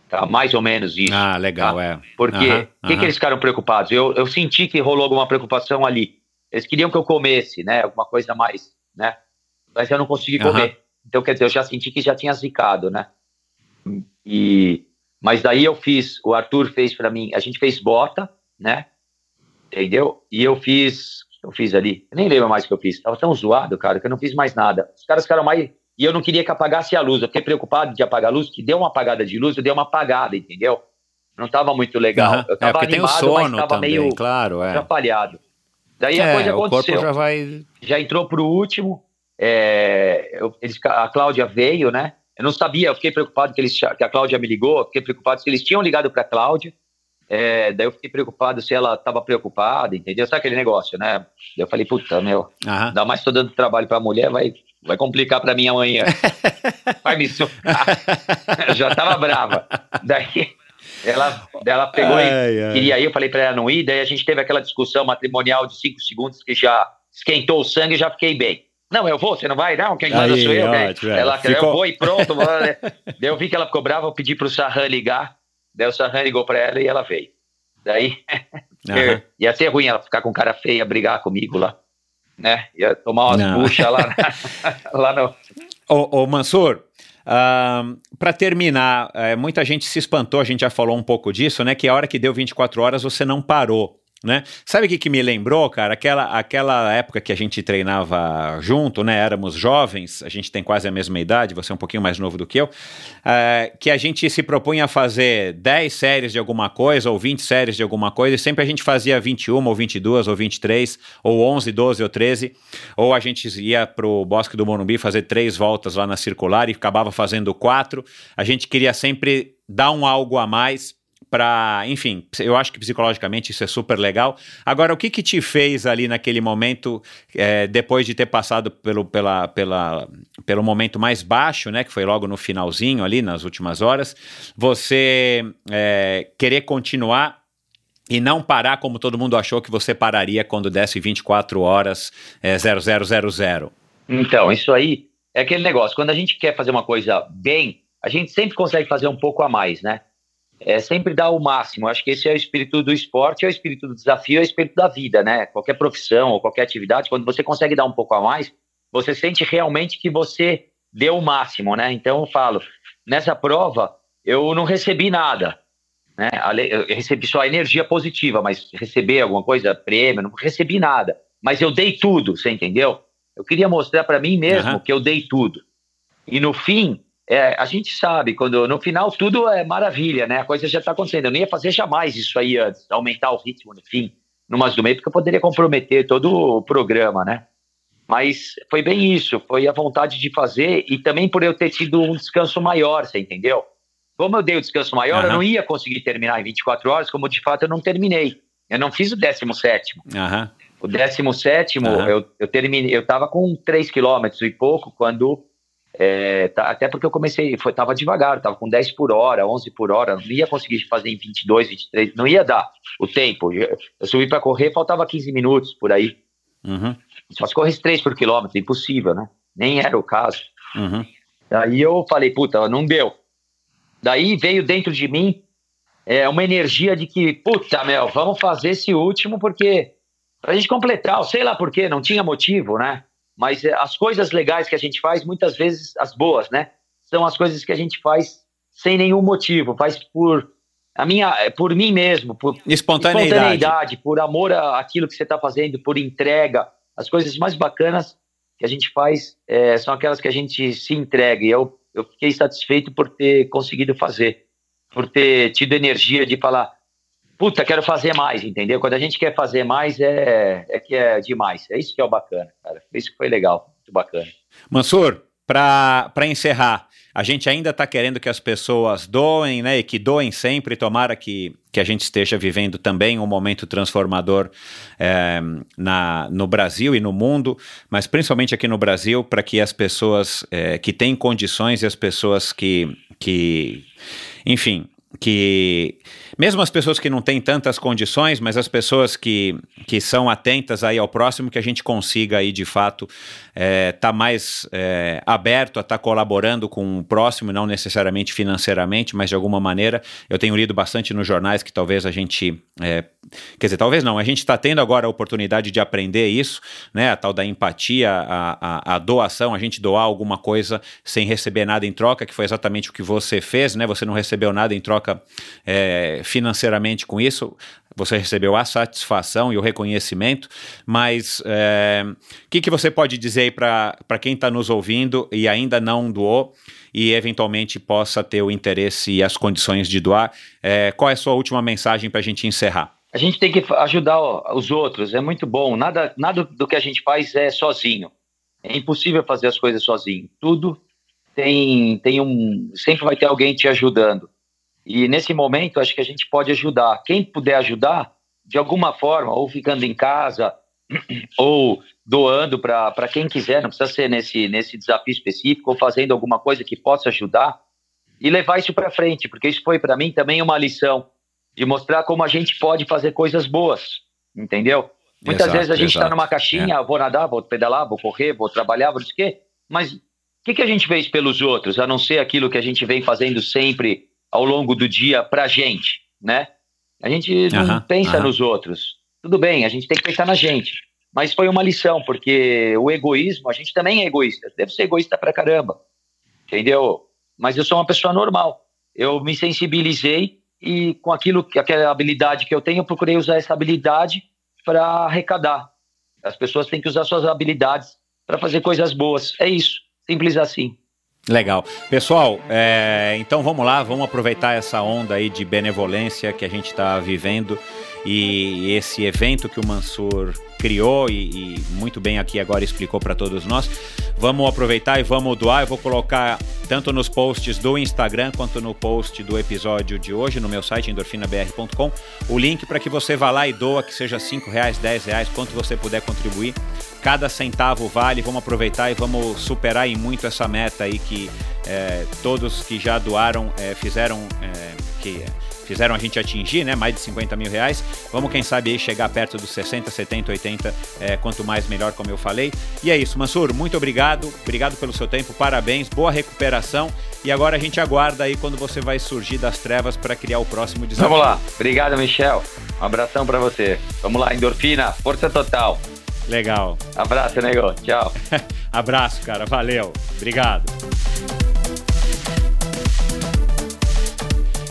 tá? Mais ou menos isso. Ah, legal, tá? é. Porque, o uhum, uhum. que que eles ficaram preocupados? Eu, eu senti que rolou alguma preocupação ali. Eles queriam que eu comesse, né? Alguma coisa mais, né? Mas eu não consegui uhum. comer. Então, quer dizer, eu já senti que já tinha zicado, né? E... Mas daí eu fiz, o Arthur fez pra mim, a gente fez bota, né? Entendeu? E eu fiz, eu fiz ali, eu nem lembro mais o que eu fiz. Tava tão zoado, cara, que eu não fiz mais nada. Os caras ficaram mais... E eu não queria que apagasse a luz. Eu fiquei preocupado de apagar a luz, que deu uma apagada de luz, eu dei uma apagada, entendeu? Não tava muito legal. Uhum. Eu tava é, animado, tem o sono mas tava também, meio claro, é. atrapalhado. Daí é, a coisa aconteceu, o corpo já, vai... já entrou pro último, é, eu, eles, a Cláudia veio, né, eu não sabia, eu fiquei preocupado que, eles, que a Cláudia me ligou, eu fiquei preocupado se eles tinham ligado pra Cláudia, é, daí eu fiquei preocupado se ela tava preocupada, entendeu, sabe aquele negócio, né, eu falei, puta, meu, Aham. ainda mais tô dando trabalho pra mulher, vai, vai complicar pra mim amanhã, vai me socar, eu já tava brava, daí... Ela, ela pegou ai, e ai. queria ir, eu falei pra ela não ir, daí a gente teve aquela discussão matrimonial de cinco segundos que já esquentou o sangue e já fiquei bem. Não, eu vou, você não vai? Não, quem manda sou eu, né? Ela, ficou... eu vou e pronto. Bora, né? Daí eu vi que ela ficou brava, eu pedi pro Sarhan ligar, daí o Sarhan ligou pra ela e ela veio. Daí uhum. ia ser ruim ela ficar com cara feia, brigar comigo lá, né? Ia tomar umas buchas lá, lá no... Ô, ô Mansur... Uh, para terminar, uh, muita gente se espantou, a gente já falou um pouco disso, né? Que a hora que deu vinte e quatro horas você não parou, né? Sabe o que, que me lembrou, cara? Aquela, aquela época que a gente treinava junto, né? Éramos jovens, a gente tem quase a mesma idade, você é um pouquinho mais novo do que eu, uh, que a gente se propunha a fazer dez séries de alguma coisa ou vinte séries de alguma coisa e sempre a gente fazia vinte e uma ou vinte e duas ou vinte e três ou onze, doze ou treze, ou a gente ia pro Bosque do Morumbi fazer três voltas lá na circular e acabava fazendo quatro. A gente queria sempre dar um algo a mais para, enfim, eu acho que psicologicamente isso é super legal. Agora, o que que te fez ali naquele momento, é, depois de ter passado pelo, pela, pela, pelo momento mais baixo, né, que foi logo no finalzinho ali, nas últimas horas, você é, querer continuar e não parar como todo mundo achou que você pararia quando desse vinte e quatro horas é, zero zero zero zero? Então, isso aí é aquele negócio, quando a gente quer fazer uma coisa bem, a gente sempre consegue fazer um pouco a mais, né? É sempre dar o máximo. Acho que esse é o espírito do esporte, é o espírito do desafio, é o espírito da vida, né? Qualquer profissão ou qualquer atividade, quando você consegue dar um pouco a mais, você sente realmente que você deu o máximo, né? Então eu falo, nessa prova eu não recebi nada, né? Eu recebi só energia positiva, mas receber alguma coisa, prêmio, não recebi nada. Mas eu dei tudo, você entendeu? Eu queria mostrar para mim mesmo uhum. que eu dei tudo. E no fim, é, a gente sabe, quando no final tudo é maravilha, né? A coisa já está acontecendo. Eu não ia fazer jamais isso aí antes, aumentar o ritmo no fim, numas do meio, porque eu poderia comprometer todo o programa, né? Mas foi bem isso, foi a vontade de fazer e também por eu ter tido um descanso maior, você entendeu? Como eu dei o descanso maior, uhum. eu não ia conseguir terminar em vinte e quatro horas, como de fato eu não terminei. Eu não fiz o décimo sétimo. Aham. Uhum. O décimo sétimo, uhum. eu, eu terminei, eu tava com três quilômetros e pouco quando, é, tá, até porque eu comecei, foi, tava devagar, tava com dez por hora, onze por hora, não ia conseguir fazer em vinte e dois, vinte e três, não ia dar o tempo. Eu, eu subi para correr, faltava quinze minutos por aí. Uhum. Só se corresse três por quilômetro, impossível, né? Nem era o caso. Uhum. Daí eu falei, puta, não deu. Daí veio dentro de mim é, uma energia de que, puta, meu, vamos fazer esse último porque... pra gente completar, sei lá por quê, não tinha motivo, né? Mas as coisas legais que a gente faz, muitas vezes, as boas, né? São as coisas que a gente faz sem nenhum motivo, faz por, a minha, por mim mesmo, por espontaneidade. espontaneidade, por amor àquilo que você está fazendo, por entrega. As coisas mais bacanas que a gente faz é, são aquelas que a gente se entrega. E eu, eu fiquei satisfeito por ter conseguido fazer, por ter tido energia de falar... puta, quero fazer mais, entendeu? Quando a gente quer fazer mais, é, é que é demais. É isso que é o bacana, cara. Isso que foi legal, muito bacana. Mansur, para encerrar, a gente ainda está querendo que as pessoas doem, né? E que doem sempre, tomara que, que a gente esteja vivendo também um momento transformador é, na, no Brasil e no mundo, mas principalmente aqui no Brasil, para que as pessoas é, que têm condições e as pessoas que... que enfim... que mesmo as pessoas que não têm tantas condições, mas as pessoas que, que são atentas aí ao próximo, que a gente consiga aí de fato é, tá mais é, aberto a estar tá colaborando com o próximo, não necessariamente financeiramente, mas de alguma maneira. Eu tenho lido bastante nos jornais que talvez a gente, é, quer dizer, talvez não, a gente está tendo agora a oportunidade de aprender isso, né, a tal da empatia, a, a, a doação, a gente doar alguma coisa sem receber nada em troca, que foi exatamente o que você fez, né, você não recebeu nada em troca É, financeiramente com isso, você recebeu a satisfação e o reconhecimento, mas é, que, que você pode dizer aí para quem está nos ouvindo e ainda não doou e eventualmente possa ter o interesse e as condições de doar? É, qual é a sua última mensagem para a gente encerrar? A gente tem que ajudar os outros, é muito bom, nada, nada do que a gente faz é sozinho, é impossível fazer as coisas sozinho, tudo tem, tem um, sempre vai ter alguém te ajudando. E nesse momento, acho que a gente pode ajudar. Quem puder ajudar, de alguma forma, ou ficando em casa, ou doando para quem quiser, não precisa ser nesse, nesse desafio específico, ou fazendo alguma coisa que possa ajudar, e levar isso para frente, porque isso foi para mim também uma lição, de mostrar como a gente pode fazer coisas boas, entendeu? Muitas exato, vezes a gente está numa caixinha, é. vou nadar, vou pedalar, vou correr, vou trabalhar, vou não sei o quê, mas o que, que a gente fez pelos outros, a não ser aquilo que a gente vem fazendo sempre, ao longo do dia pra gente, né? A gente não uhum, pensa uhum. nos outros. Tudo bem, a gente tem que pensar na gente. Mas foi uma lição, porque o egoísmo, a gente também é egoísta. Deve ser egoísta pra caramba, entendeu? Mas eu sou uma pessoa normal. Eu me sensibilizei e com aquilo, aquela habilidade que eu tenho, eu procurei usar essa habilidade para arrecadar. As pessoas têm que usar suas habilidades para fazer coisas boas. É isso, simples assim. Legal. Pessoal, é, então vamos lá, vamos aproveitar essa onda aí de benevolência que a gente está vivendo e esse evento que o Mansur criou e, e muito bem aqui agora explicou para todos nós. Vamos aproveitar e vamos doar. Eu vou colocar tanto nos posts do Instagram quanto no post do episódio de hoje no meu site endorfina b r ponto com o link para que você vá lá e doa, que seja cinco reais, dez reais, quanto você puder contribuir. Cada centavo vale, vamos aproveitar e vamos superar em muito essa meta aí que é, todos que já doaram é, fizeram, é, que fizeram a gente atingir, né, mais de cinquenta mil reais. Vamos, quem sabe, aí chegar perto dos sessenta, setenta, oitenta, é, quanto mais melhor, como eu falei. E é isso, Mansur, muito obrigado, obrigado pelo seu tempo, parabéns, boa recuperação, e agora a gente aguarda aí quando você vai surgir das trevas para criar o próximo desafio. Vamos lá, obrigado, Michel, um abração para você, vamos lá, endorfina, força total. Legal. Abraço, nego, tchau. Abraço, cara, valeu, obrigado.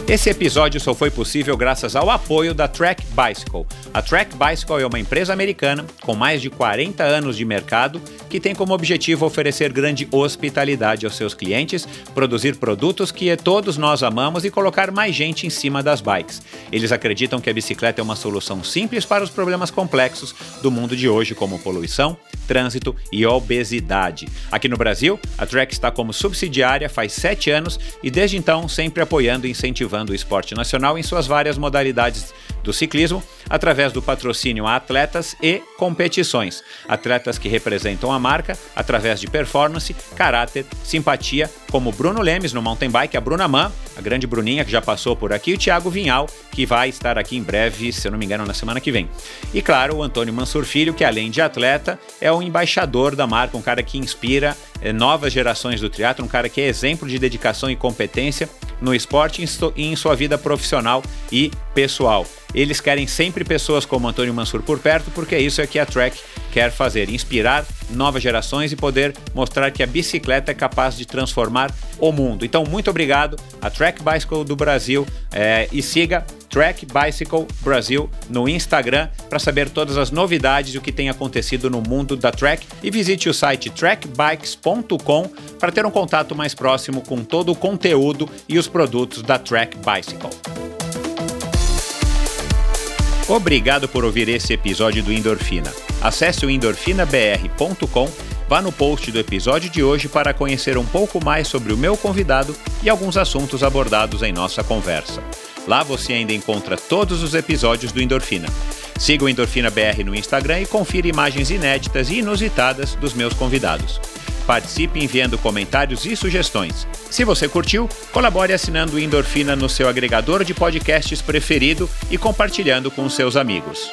Esse episódio só foi possível graças ao apoio da Trek Bicycle. A Trek Bicycle é uma empresa americana com mais de quarenta anos de mercado que tem como objetivo oferecer grande hospitalidade aos seus clientes, produzir produtos que todos nós amamos e colocar mais gente em cima das bikes. Eles acreditam que a bicicleta é uma solução simples para os problemas complexos do mundo de hoje, como poluição, trânsito e obesidade. Aqui no Brasil, a Trek está como subsidiária faz sete anos e desde então sempre apoiando e incentivando o esporte nacional em suas várias modalidades do ciclismo, através do patrocínio a atletas e competições. Atletas que representam a marca através de performance, caráter, simpatia, como Bruno Lemes no mountain bike, a Bruna Mãe, a grande Bruninha que já passou por aqui, e o Thiago Vinhal, que vai estar aqui em breve, se eu não me engano, na semana que vem. E claro, o Antônio Mansur Filho, que além de atleta, é um embaixador da marca, um cara que inspira é, novas gerações do triatlo, um cara que é exemplo de dedicação e competência no esporte e em sua vida profissional e pessoal. Eles querem sempre pessoas como Antônio Mansur por perto, porque isso é que a Trek quer fazer, inspirar novas gerações e poder mostrar que a bicicleta é capaz de transformar o mundo. Então, muito obrigado à Trek Bicycle do Brasil é, e siga Trek Bicycle Brasil no Instagram para saber todas as novidades e o que tem acontecido no mundo da Trek, e visite o site trek bikes ponto com para ter um contato mais próximo com todo o conteúdo e os produtos da Trek Bicycle. Obrigado por ouvir esse episódio do Endorfina. Acesse o endorfina b r ponto com, vá no post do episódio de hoje para conhecer um pouco mais sobre o meu convidado e alguns assuntos abordados em nossa conversa. Lá você ainda encontra todos os episódios do Endorfina. Siga o Endorfina B R no Instagram e confira imagens inéditas e inusitadas dos meus convidados. Participe enviando comentários e sugestões. Se você curtiu, colabore assinando o Endorfina no seu agregador de podcasts preferido e compartilhando com os seus amigos.